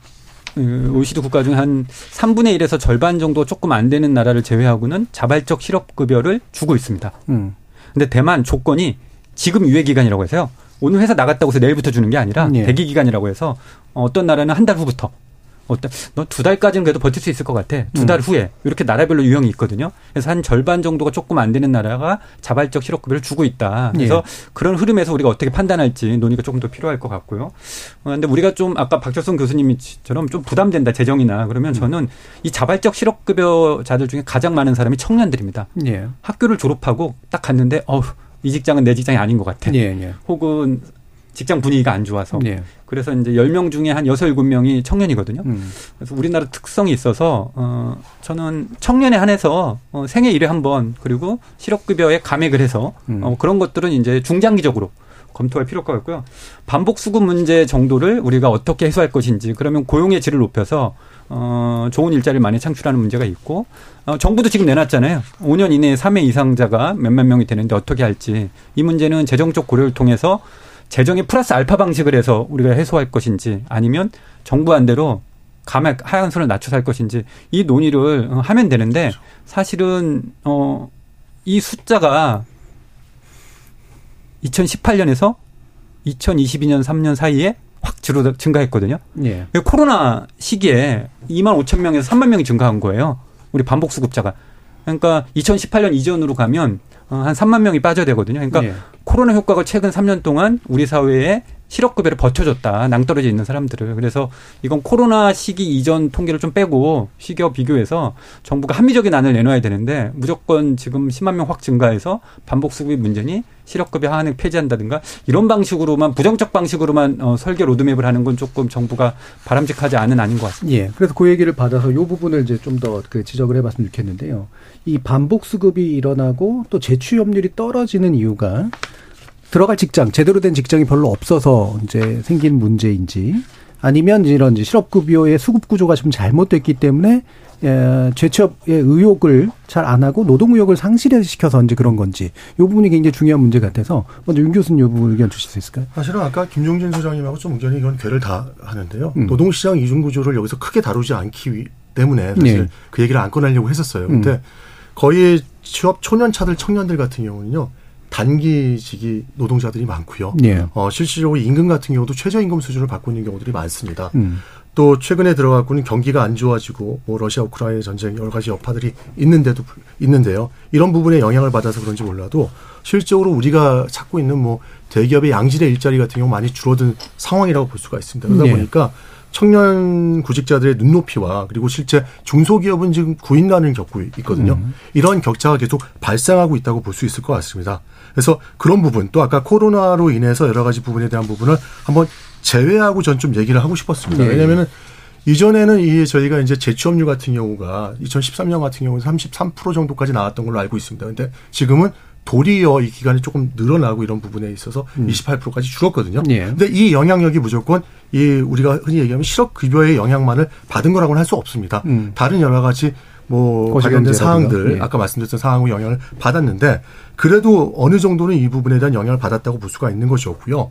오이시디 국가 중 한 삼분의 일에서 절반 정도 조금 안 되는 나라를 제외하고는 자발적 실업급여를 주고 있습니다. 음. 근데 대만 조건이 지금 유예 기간이라고 해서요. 오늘 회사 나갔다고 해서 내일부터 주는 게 아니라 예. 대기 기간이라고 해서 어떤 나라는 한 달 후부터 어떤 너 두 달까지는 그래도 버틸 수 있을 것 같아. 두 달 음. 후에 이렇게 나라별로 유형이 있거든요. 그래서 한 절반 정도가 조금 안 되는 나라가 자발적 실업급여를 주고 있다. 그래서 예. 그런 흐름에서 우리가 어떻게 판단할지 논의가 조금 더 필요할 것 같고요. 그런데 우리가 좀 아까 박철성 교수님처럼 좀 부담된다. 재정이나. 그러면 저는 이 자발적 실업급여자들 중에 가장 많은 사람이 청년들입니다. 예. 학교를 졸업하고 딱 갔는데 어우. 이 직장은 내 직장이 아닌 것 같아. 예, 예. 혹은 직장 분위기가 안 좋아서. 예. 그래서 이제 열 명 중에 한 여섯, 일곱 명이 청년이거든요. 음. 그래서 우리나라 특성이 있어서 어, 저는 청년에 한해서 어, 생애 일에 한 번 그리고 실업급여에 감액을 해서 음. 어, 그런 것들은 이제 중장기적으로 검토할 필요가 있고요. 반복 수급 문제 정도를 우리가 어떻게 해소할 것인지 그러면 고용의 질을 높여서 어, 좋은 일자리를 많이 창출하는 문제가 있고 어, 정부도 지금 내놨잖아요. 오 년 이내에 삼 회 이상자가 몇만 명이 되는데 어떻게 할지 이 문제는 재정적 고려를 통해서 재정의 플러스 알파 방식을 해서 우리가 해소할 것인지 아니면 정부 안대로 감액 하향선을 낮춰서 할 것인지 이 논의를 하면 되는데 사실은 어, 이 숫자가 이천십팔 년에서 이천이십이 년 삼 년 사이에 확 줄어 증가했거든요. 예. 코로나 시기에 이만 오천 명에서 삼만 명이 증가한 거예요. 우리 반복 수급자가. 그러니까 이천십팔 년 이전으로 가면 한 삼만 명이 빠져야 되거든요. 그러니까 예. 코로나 효과가 최근 삼 년 동안 우리 사회에 실업급여를 버텨줬다. 낭떠러지 있는 사람들을. 그래서 이건 코로나 시기 이전 통계를 좀 빼고 시기와 비교해서 정부가 합리적인 안을 내놔야 되는데 무조건 지금 십만 명 확 증가해서 반복 수급이 문제니 실업급여 하한을 폐지한다든가 이런 방식으로만 부정적 방식으로만 어, 설계 로드맵을 하는 건 조금 정부가 바람직하지 않은 아닌 것 같습니다. 예. 그래서 그 얘기를 받아서 이 부분을 이제 좀 더 그 지적을 해봤으면 좋겠는데요. 이 반복 수급이 일어나고 또 재취업률이 떨어지는 이유가 들어갈 직장, 제대로 된 직장이 별로 없어서 이제 생긴 문제인지 아니면 이런 실업급여의 수급구조가 좀 잘못됐기 때문에 예, 재취업의 의욕을 잘 안 하고 노동의욕을 상실시켜서 이제 그런 건지 이 부분이 굉장히 중요한 문제 같아서 먼저 윤 교수님 이 부분 의견 주실 수 있을까요? 사실은 아까 김종진 소장님하고 좀 의견이 이건 괴를 다 하는데요. 음. 노동시장 이중구조를 여기서 크게 다루지 않기 때문에 사실 네. 그 얘기를 안 꺼내려고 했었어요. 그런데 음. 거의 취업 초년차들 청년들 같은 경우는요. 단기직이 노동자들이 많고요. 예. 어, 실질적으로 임금 같은 경우도 최저임금 수준을 받고 있는 경우들이 많습니다. 음. 또 최근에 들어갔고는 경기가 안 좋아지고 뭐 러시아 우크라이나 전쟁 여러 가지 여파들이 있는데도 있는데요. 이런 부분에 영향을 받아서 그런지 몰라도 실질적으로 우리가 찾고 있는 뭐 대기업의 양질의 일자리 같은 경우 많이 줄어든 상황이라고 볼 수가 있습니다. 그러다 예. 보니까 청년 구직자들의 눈높이와 그리고 실제 중소기업은 지금 구인난을 겪고 있거든요. 음. 이런 격차가 계속 발생하고 있다고 볼 수 있을 것 같습니다. 그래서 그런 부분 또 아까 코로나로 인해서 여러 가지 부분에 대한 부분을 한번 제외하고 전 좀 얘기를 하고 싶었습니다. 네. 왜냐하면은 이전에는 이 저희가 이제 재취업률 같은 경우가 이천십삼 년 같은 경우는 삼십삼 퍼센트 정도까지 나왔던 걸로 알고 있습니다. 그런데 지금은 도리어 이 기간이 조금 늘어나고 이런 부분에 있어서 음. 이십팔 퍼센트까지 줄었거든요. 그런데 예. 이 영향력이 무조건 이 우리가 흔히 얘기하면 실업급여의 영향만을 받은 거라고는 할 수 없습니다. 음. 다른 여러 가지 뭐 관련된 사항들 예. 아까 말씀드렸던 사항으로 영향을 받았는데 그래도 어느 정도는 이 부분에 대한 영향을 받았다고 볼 수가 있는 것이었고요.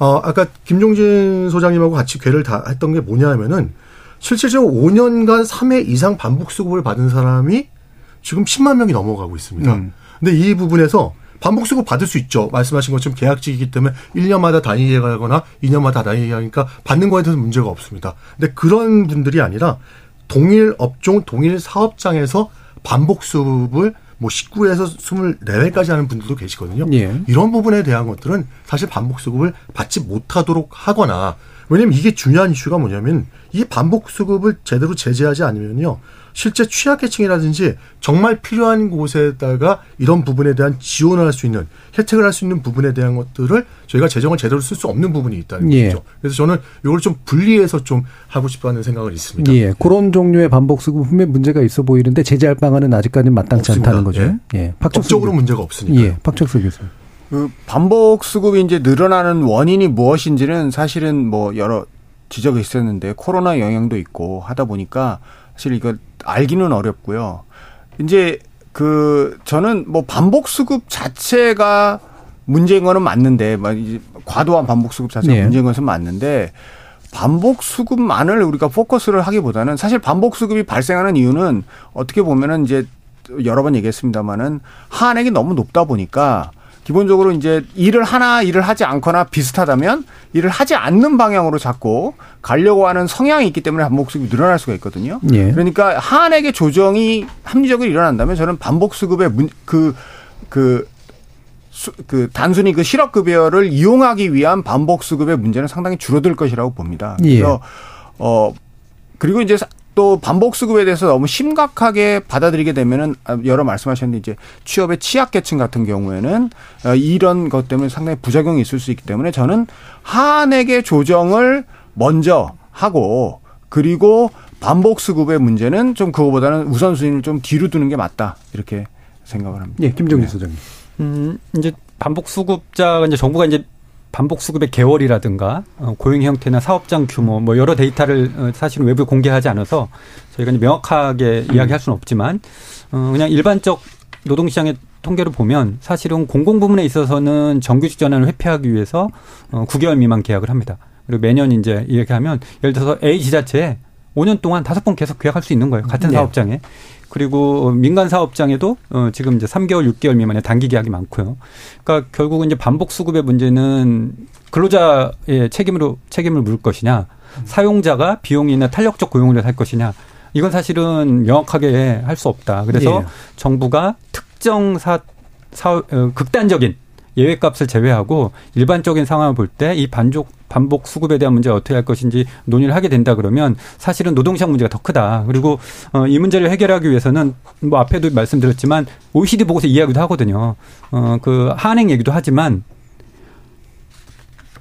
어, 아까 김종진 소장님하고 같이 괴를 다 했던 게 뭐냐 하면은 실질적으로 오 년간 삼 회 이상 반복 수급을 받은 사람이 지금 십만 명이 넘어가고 있습니다. 음. 근데 이 부분에서 반복 수급 받을 수 있죠. 말씀하신 것처럼 계약직이기 때문에 일 년마다 단위에 가거나 이 년마다 단위에 가니까 받는 거에 대해서 문제가 없습니다. 근데 그런 분들이 아니라 동일 업종, 동일 사업장에서 반복 수급을 뭐 십구에서 이십사 회까지 하는 분들도 계시거든요. 예. 이런 부분에 대한 것들은 사실 반복 수급을 받지 못하도록 하거나 왜냐면 이게 중요한 이슈가 뭐냐면 이 반복 수급을 제대로 제재하지 않으면요. 실제 취약계층이라든지 정말 필요한 곳에다가 이런 부분에 대한 지원을 할 수 있는, 혜택을 할 수 있는 부분에 대한 것들을 저희가 재정을 제대로 쓸 수 없는 부분이 있다는 예. 거죠. 그래서 저는 이걸 좀 분리해서 좀 하고 싶다는 생각을 있습니다. 예. 그런 종류의 반복 수급은 분명히 문제가 있어 보이는데 제재할 방안은 아직까지는 마땅치 없습니다. 않다는 거죠. 예. 예. 법적으로 교수. 문제가 없으니까요. 예. 박철성 교수. 그 반복 수급이 이제 늘어나는 원인이 무엇인지는 사실은 뭐 여러 지적이 있었는데 코로나 영향도 있고 하다 보니까 사실 이거 알기는 어렵고요. 이제 그 저는 뭐 반복 수급 자체가 문제인 거는 맞는데 막 이제 과도한 반복 수급 자체가 네. 문제인 것은 맞는데 반복 수급만을 우리가 포커스를 하기보다는 사실 반복 수급이 발생하는 이유는 어떻게 보면은 이제 여러 번 얘기했습니다만은 한액이 너무 높다 보니까 기본적으로 이제 일을 하나 일을 하지 않거나 비슷하다면 일을 하지 않는 방향으로 자꾸 가려고 하는 성향이 있기 때문에 반복 수급이 늘어날 수가 있거든요. 예. 그러니까 하한액의 조정이 합리적으로 일어난다면 저는 반복 수급의 그, 그, 수, 그 단순히 그 실업급여를 이용하기 위한 반복 수급의 문제는 상당히 줄어들 것이라고 봅니다. 그래서 예. 어 그리고 이제. 또 반복 수급에 대해서 너무 심각하게 받아들이게 되면은 여러 말씀하셨는데 이제 취업의 취약계층 같은 경우에는 이런 것 때문에 상당히 부작용이 있을 수 있기 때문에 저는 하한액의 조정을 먼저 하고 그리고 반복 수급의 문제는 좀 그거보다는 우선순위를 좀 뒤로 두는 게 맞다 이렇게 생각을 합니다. 예, 김종진 소장님. 음, 이제 반복 수급자가 이제 정부가 이제 반복 수급의 계월이라든가 고용 형태나 사업장 규모 뭐 여러 데이터를 사실은 외부에 공개하지 않아서 저희가 이제 명확하게 이야기할 수는 없지만 그냥 일반적 노동시장의 통계를 보면 사실은 공공부문에 있어서는 정규직 전환을 회피하기 위해서 구 개월 미만 계약을 합니다. 그리고 매년 이제 이렇게 하면 예를 들어서 A 지자체에 오 년 동안 다섯 번 계속 계약할 수 있는 거예요. 같은 네. 사업장에. 그리고 민간 사업장에도 지금 이제 삼 개월, 육 개월 미만의 단기 계약이 많고요. 그러니까 결국은 이제 반복 수급의 문제는 근로자의 책임으로 책임을 물 것이냐, 사용자가 비용이나 탄력적 고용을 할 것이냐, 이건 사실은 명확하게 할 수 없다. 그래서 예. 정부가 특정 사, 사 극단적인 예외값을 제외하고 일반적인 상황을 볼 때 이 반족 반복 수급에 대한 문제 어떻게 할 것인지 논의를 하게 된다 그러면 사실은 노동시장 문제가 더 크다. 그리고 이 문제를 해결하기 위해서는 뭐 앞에도 말씀드렸지만 오이시디 보고서 이야기도 하거든요. 어, 그 한행 얘기도 하지만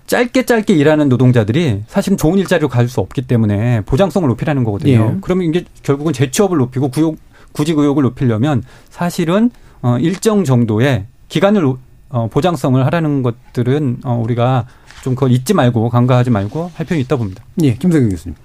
짧게 짧게 일하는 노동자들이 사실은 좋은 일자리로 갈 수 없기 때문에 보장성을 높이라는 거거든요. 예. 그러면 이게 결국은 재취업을 높이고 구욕, 구직의욕을 높이려면 사실은 어, 일정 정도의 기간을 어, 보장성을 하라는 것들은 어, 우리가 좀 그걸 잊지 말고 간과하지 말고 할 필요는 있다 봅니다. 예, 김성희 교수님.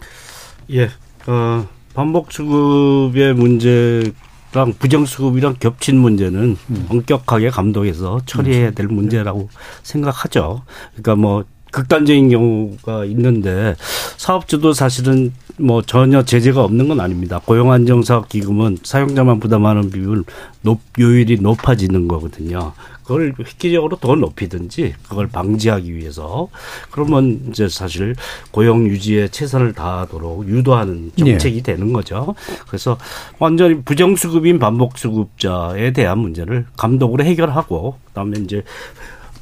예, 어, 반복 수급의 문제랑 부정 수급이랑 겹친 문제는 음. 엄격하게 감독해서 처리해야 될 문제라고 생각하죠. 그러니까 뭐 극단적인 경우가 있는데 사업주도 사실은 뭐 전혀 제재가 없는 건 아닙니다. 고용안정사업기금은 사용자만 부담하는 비율 높, 요율이 높아지는 거거든요. 그걸 획기적으로 더 높이든지 그걸 방지하기 위해서 그러면 이제 사실 고용 유지에 최선을 다하도록 유도하는 정책이 예. 되는 거죠. 그래서 완전히 부정수급인 반복수급자에 대한 문제를 감독으로 해결하고 그다음에 이제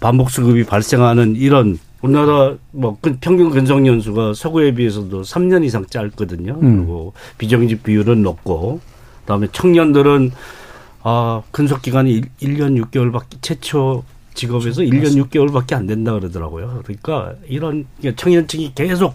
반복수급이 발생하는 이런 우리나라 뭐 평균 근속연수가 서구에 비해서도 삼 년 이상 짧거든요. 음. 그리고 비정규직 비율은 높고 그다음에 청년들은 아, 근속 기간이 일 년 육 개월밖에 최초 직업에서 일 년 육 개월밖에 안 된다 그러더라고요. 그러니까 이런 청년층이 계속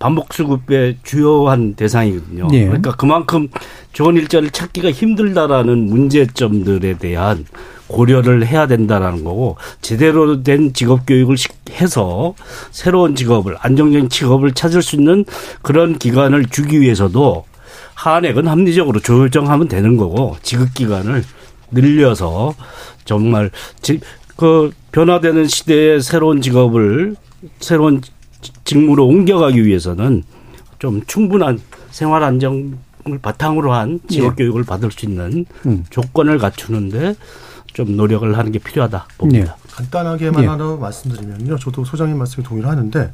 반복 수급의 주요한 대상이거든요. 네. 그러니까 그만큼 좋은 일자리를 찾기가 힘들다라는 문제점들에 대한 고려를 해야 된다라는 거고 제대로 된 직업 교육을 해서 새로운 직업을 안정적인 직업을 찾을 수 있는 그런 기간을 주기 위해서도 한액은 합리적으로 조정하면 되는 거고 지급 기간을 늘려서 정말 그 변화되는 시대에 새로운 직업을 새로운 직무로 옮겨가기 위해서는 좀 충분한 생활 안정을 바탕으로 한 직업 교육을 받을 수 있는 음. 조건을 갖추는데 좀 노력을 하는 게 필요하다 봅니다. 네. 간단하게만 네. 하나 말씀드리면요. 저도 소장님 말씀에 동의를 하는데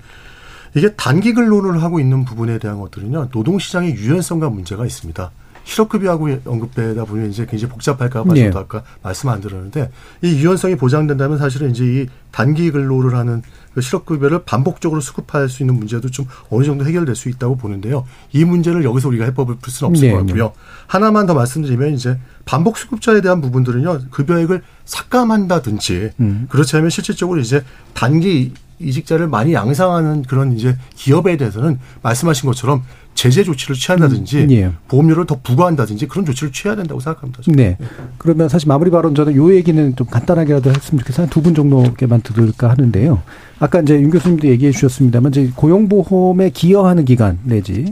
이게 단기 근로를 하고 있는 부분에 대한 것들은요. 노동시장의 유연성과 문제가 있습니다. 실업급여하고 언급되다 보면 이제 굉장히 복잡할까 봐 저도 예. 아까 말씀 안 드렸는데 이 유연성이 보장된다면 사실은 이제 이 단기 근로를 하는 그 실업급여를 반복적으로 수급할 수 있는 문제도 좀 어느 정도 해결될 수 있다고 보는데요. 이 문제를 여기서 우리가 해법을 풀 수는 없을 네, 것 같고요. 네. 하나만 더 말씀드리면 이제 반복 수급자에 대한 부분들은요. 급여액을 삭감한다든지 음. 그렇지 않으면 실질적으로 이제 단기 이직자를 많이 양상하는 그런 이제 기업에 대해서는 말씀하신 것처럼 제재 조치를 취한다든지 음, 예. 보험료를 더 부과한다든지 그런 조치를 취해야 된다고 생각합니다. 저는. 네. 그러면 사실 마무리 발언 저는 이 얘기는 좀 간단하게라도 했으면 좋겠어요. 한 두 분 정도께만 들을까 하는데요. 아까 이제 윤 교수님도 얘기해 주셨습니다만 이제 고용보험에 기여하는 기간 내지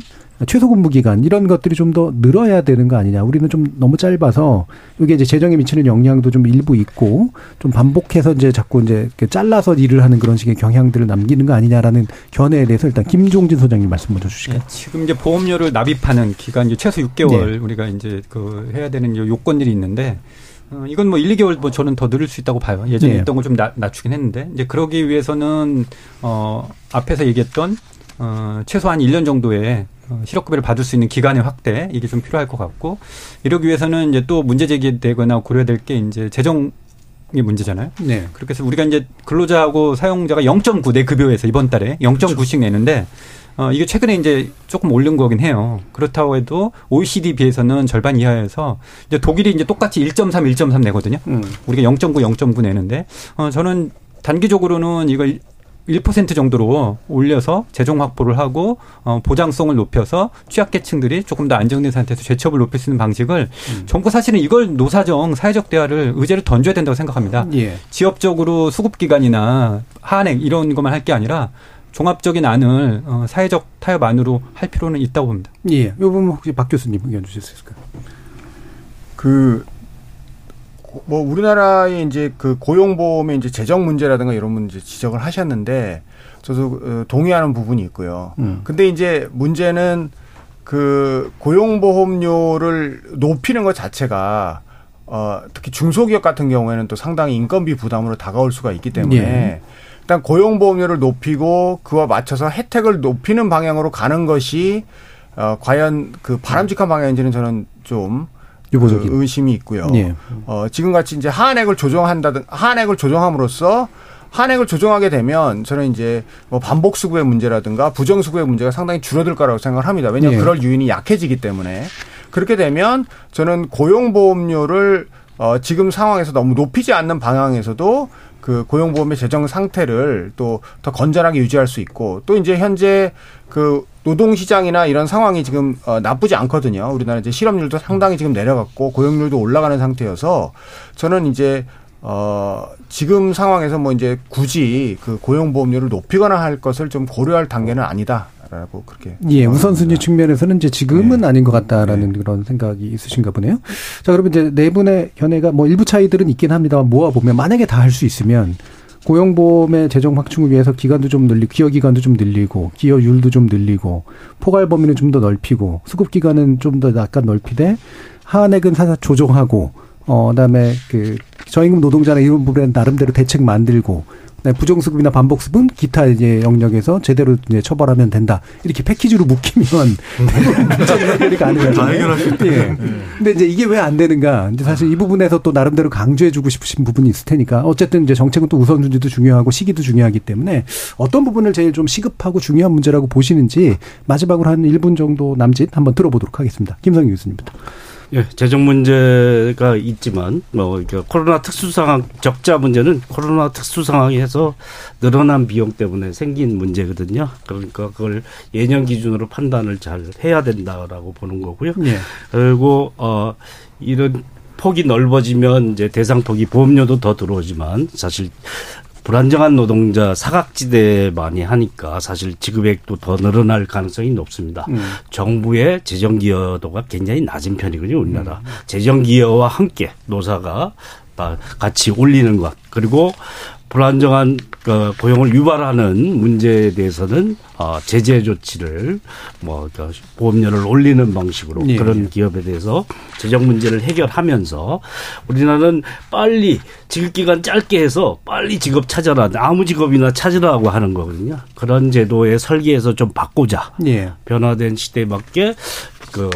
최소 근무 기간 이런 것들이 좀 더 늘어야 되는 거 아니냐. 우리는 좀 너무 짧아서 이게 이제 재정에 미치는 영향도 좀 일부 있고 좀 반복해서 이제 자꾸 이제 잘라서 일을 하는 그런 식의 경향들을 남기는 거 아니냐라는 견해에 대해서 일단 김종진 소장님 말씀 먼저 주시겠어요? 네, 지금 이제 보험료를 납입하는 기간 이제 최소 육 개월 네. 우리가 이제 그 해야 되는 요건들이 있는데 어, 이건 뭐 일, 이 개월 뭐 저는 더 늘릴 수 있다고 봐요. 예전에 네. 있던 걸 좀 낮추긴 했는데 이제 그러기 위해서는 어, 앞에서 얘기했던 어, 최소 한 일 년 정도의 실업급여를 받을 수 있는 기간의 확대 이게 좀 필요할 것 같고 이러기 위해서는 이제 또 문제 제기되거나 고려될 게 이제 재정의 문제잖아요. 네. 그렇게 해서 우리가 이제 근로자하고 사용자가 영 점 구 내 급여에서 이번 달에 영 점 구씩 내는데 어 이게 최근에 이제 조금 오른 거긴 해요. 그렇다고 해도 오이시디 비해서는 절반 이하여서 이제 독일이 이제 똑같이 일 점 삼, 일 점 삼 내거든요. 음. 우리가 영 점 구, 영 점 구 내는데 어 저는 단기적으로는 이걸 일 퍼센트 정도로 올려서 재정 확보를 하고 어, 보장성을 높여서 취약계층들이 조금 더 안정된 상태에서 재취업을 높일 수 있는 방식을 음. 정부 사실은 이걸 노사정 사회적 대화를 의제를 던져야 된다고 생각합니다. 예. 지역적으로 수급기간이나 한액 이런 것만 할 게 아니라 종합적인 안을 어, 사회적 타협 안으로 할 필요는 있다고 봅니다. 예. 요 부분 혹시 박 교수님 의견 주실 수 있을까요? 그 뭐 우리나라의 이제 그 고용보험의 이제 재정 문제라든가 이런 문제 지적을 하셨는데 저도 동의하는 부분이 있고요. 음. 근데 이제 문제는 그 고용보험료를 높이는 것 자체가 어 특히 중소기업 같은 경우에는 또 상당히 인건비 부담으로 다가올 수가 있기 때문에 예. 일단 고용보험료를 높이고 그와 맞춰서 혜택을 높이는 방향으로 가는 것이 어 과연 그 바람직한 방향인지는 저는 좀 그 의심이 있고요. 예. 어, 지금같이 이제 한액을 조정한다든 한액을 조정함으로써 한액을 조정하게 되면 저는 이제 뭐 반복 수급의 문제라든가 부정 수급의 문제가 상당히 줄어들 거라고 생각을 합니다. 왜냐하면 예. 그럴 유인이 약해지기 때문에 그렇게 되면 저는 고용보험료를 어, 지금 상황에서 너무 높이지 않는 방향에서도 그 고용보험의 재정 상태를 또 더 건전하게 유지할 수 있고 또 이제 현재 그 노동시장이나 이런 상황이 지금 어, 나쁘지 않거든요. 우리나라 이제 실업률도 상당히 지금 내려갔고 고용률도 올라가는 상태여서 저는 이제 어, 지금 상황에서 뭐 이제 굳이 그 고용보험료를 높이거나 할 것을 좀 고려할 단계는 아니다. 라고 그렇게 예, 우선순위 측면에서는 이제 지금은 네. 아닌 것 같다라는 네. 그런 생각이 있으신가 보네요. 자, 그러면 이제 네 분의 견해가 뭐 일부 차이들은 있긴 합니다만 모아 보면 만약에 다 할 수 있으면 고용보험의 재정 확충을 위해서 기간도 좀 늘리고 기여 기간도 좀 늘리고 기여율도 좀 늘리고 포괄 범위는 좀 더 넓히고 수급 기간은 좀 더 약간 넓히되 하한액은 살짝 조정하고 어 그다음에 그 저임금 노동자나 이런 부분에 나름대로 대책 만들고 네, 부정수급이나 반복수급은 기타 이제 영역에서 제대로 이제 처벌하면 된다. 이렇게 패키지로 묶이면 그러니까 안 되잖아요. 다 해결할 수 있다. 예. 근데 이제 이게 왜 안 되는가? 이제 사실 이 부분에서 또 나름대로 강조해주고 싶으신 부분이 있을 테니까 어쨌든 이제 정책은 또 우선순위도 중요하고 시기도 중요하기 때문에 어떤 부분을 제일 좀 시급하고 중요한 문제라고 보시는지 마지막으로 한 일 분 정도 남짓 한번 들어보도록 하겠습니다. 김성희 교수님부터. 예, 재정 문제가 있지만 뭐 그러니까 코로나 특수 상황 적자 문제는 코로나 특수 상황에서 늘어난 비용 때문에 생긴 문제거든요. 그러니까 그걸 예년 기준으로 판단을 잘 해야 된다라고 보는 거고요. 예. 그리고 어 이런 폭이 넓어지면 이제 대상 폭이 보험료도 더 들어오지만 사실 불안정한 노동자 사각지대에 많이 하니까 사실 지급액도 더 늘어날 가능성이 높습니다. 음. 정부의 재정기여도가 굉장히 낮은 편이거든요. 우리나라. 음. 재정기여와 함께 노사가 같이 올리는 것. 그리고 불안정한 고용을 유발하는 문제에 대해서는 제재 조치를 뭐 보험료를 올리는 방식으로 예. 그런 기업에 대해서 재정 문제를 해결하면서 우리나라는 빨리 지급기간 짧게 해서 빨리 직업 찾아라 아무 직업이나 찾으라고 하는 거거든요. 그런 제도의 설계에서 좀 바꾸자. 예. 변화된 시대에 맞게 그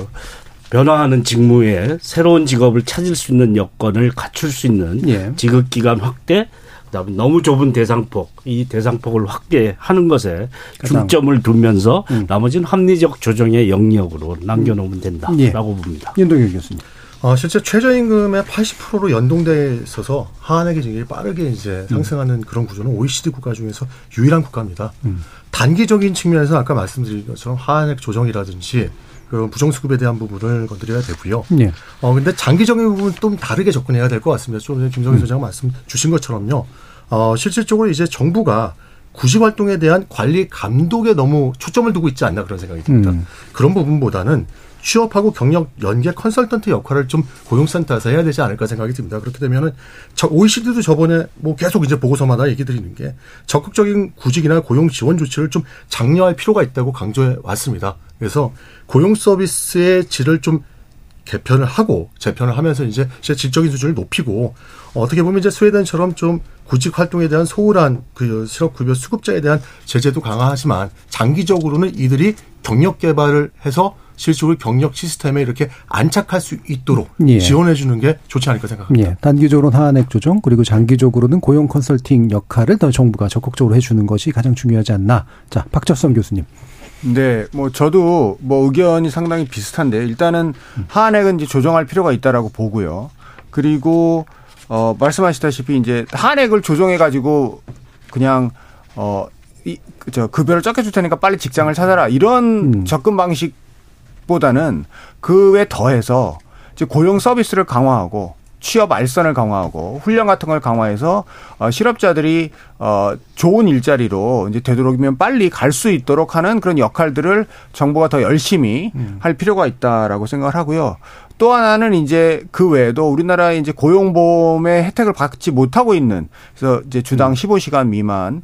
변화하는 직무에 새로운 직업을 찾을 수 있는 여건을 갖출 수 있는 예. 지급기간 확대, 그다음에 너무 좁은 대상폭, 이 대상폭을 확대하는 것에 중점을 두면서 음. 나머지는 합리적 조정의 영역으로 남겨놓으면 된다라고 예. 봅니다. 윤동열 교수님. 아, 실제 최저임금의 팔십 퍼센트로 연동돼 있어서 하한액이 제일 빠르게 이제 상승하는 음. 그런 구조는 오이시디 국가 중에서 유일한 국가입니다. 음. 단기적인 측면에서 아까 말씀드린 것처럼 하한액 조정이라든지 그 부정수급에 대한 부분을 건드려야 되고요. 네. 어, 근데 장기적인 부분은 좀 다르게 접근해야 될 것 같습니다. 좀 전에 김성희 소장 음. 말씀 주신 것처럼요. 어, 실질적으로 이제 정부가 구시활동에 대한 관리 감독에 너무 초점을 두고 있지 않나 그런 생각이 듭니다. 음. 그런 부분보다는 취업하고 경력 연계 컨설턴트 역할을 좀 고용센터에서 해야 되지 않을까 생각이 듭니다. 그렇게 되면은 오이시디도 저번에 뭐 계속 이제 보고서마다 얘기 드리는 게 적극적인 구직이나 고용 지원 조치를 좀 장려할 필요가 있다고 강조해 왔습니다. 그래서 고용 서비스의 질을 좀 개편을 하고 재편을 하면서 이제 질적인 수준을 높이고 어떻게 보면 이제 스웨덴처럼 좀 구직 활동에 대한 소홀한 그 실업급여 수급자에 대한 제재도 강화하지만 장기적으로는 이들이 경력 개발을 해서 실질적으로 경력 시스템에 이렇게 안착할 수 있도록 예. 지원해 주는 게 좋지 않을까 생각합니다. 예. 단기적으로는 하한액 조정 그리고 장기적으로는 고용 컨설팅 역할을 더 정부가 적극적으로 해 주는 것이 가장 중요하지 않나. 자, 박철성 교수님. 네, 뭐 저도 뭐 의견이 상당히 비슷한데 일단은 하한액은 이제 조정할 필요가 있다라고 보고요. 그리고 어 말씀하시다시피 이제 하한액을 조정해 가지고 그냥 어 이 저 급여를 적게 줄 테니까 빨리 직장을 찾아라 이런 음. 접근 방식. 보다는 그 외 더해서 이제 고용 서비스를 강화하고 취업 알선을 강화하고 훈련 같은 걸 강화해서 실업자들이 좋은 일자리로 이제 되도록이면 빨리 갈 수 있도록 하는 그런 역할들을 정부가 더 열심히 음. 할 필요가 있다라고 생각을 하고요. 또 하나는 이제 그 외에도 우리나라의 이제 고용보험의 혜택을 받지 못하고 있는 그래서 이제 주당 십오 시간 미만을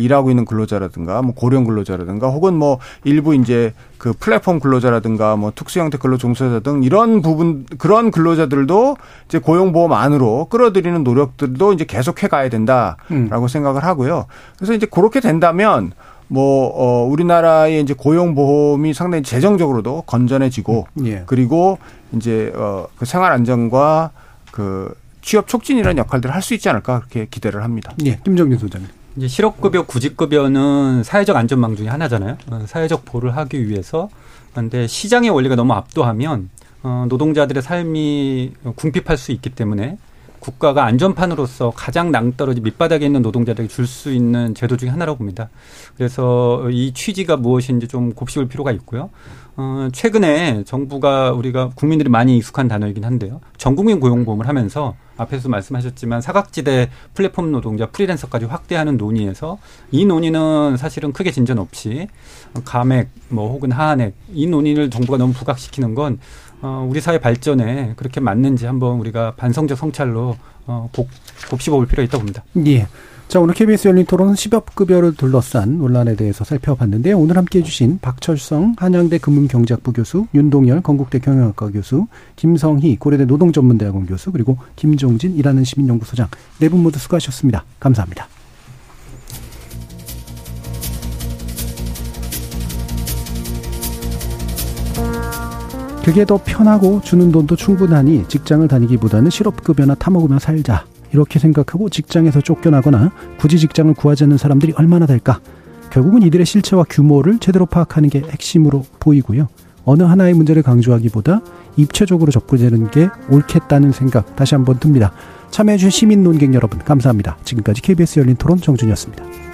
일하고 있는 근로자라든가 뭐 고령 근로자라든가 혹은 뭐 일부 이제 그 플랫폼 근로자라든가 뭐 특수 형태 근로 종사자 등 이런 부분 그런 근로자들도 이제 고용보험 안으로 끌어들이는 노력들도 이제 계속해 가야 된다라고 음. 생각을 하고요. 그래서 이제 그렇게 된다면 뭐, 어, 우리나라의 이제 고용보험이 상당히 재정적으로도 건전해지고, 예. 그리고 이제, 어, 그 생활 안정과 그 취업 촉진이라는 역할들을 할 수 있지 않을까 그렇게 기대를 합니다. 예. 김종진 소장님. 이제 실업급여, 구직급여는 사회적 안전망 중에 하나잖아요. 사회적 보호를 하기 위해서. 그런데 시장의 원리가 너무 압도하면, 어, 노동자들의 삶이 궁핍할 수 있기 때문에 국가가 안전판으로서 가장 낭떠러지 밑바닥에 있는 노동자들에게 줄 수 있는 제도 중에 하나라고 봅니다. 그래서 이 취지가 무엇인지 좀 곱씹을 필요가 있고요. 어, 최근에 정부가 우리가 국민들이 많이 익숙한 단어이긴 한데요. 전국민 고용보험을 하면서 앞에서 말씀하셨지만 사각지대 플랫폼 노동자 프리랜서까지 확대하는 논의에서 이 논의는 사실은 크게 진전 없이 감액 뭐 혹은 하한액 이 논의를 정부가 너무 부각시키는 건 어, 우리 사회 발전에 그렇게 맞는지 한번 우리가 반성적 성찰로 어, 곱씹어 볼 필요가 있다고 봅니다. 예. 자, 오늘 케이비에스 열린 토론은 실업급여를 둘러싼 논란에 대해서 살펴봤는데요. 오늘 함께해 주신 박철성 한양대 금융경제학부 교수, 윤동열 건국대 경영학과 교수, 김성희 고려대 노동전문대학원 교수, 그리고 김종진 일하는 시민연구소장 네 분 모두 수고하셨습니다. 감사합니다. 그게 더 편하고 주는 돈도 충분하니 직장을 다니기보다는 실업급여나 타먹으며 살자. 이렇게 생각하고 직장에서 쫓겨나거나 굳이 직장을 구하지 않는 사람들이 얼마나 될까? 결국은 이들의 실체와 규모를 제대로 파악하는 게 핵심으로 보이고요. 어느 하나의 문제를 강조하기보다 입체적으로 접근되는 게 옳겠다는 생각 다시 한번 듭니다. 참여해주신 시민 논객 여러분 감사합니다. 지금까지 케이비에스 열린 토론 정준이었습니다.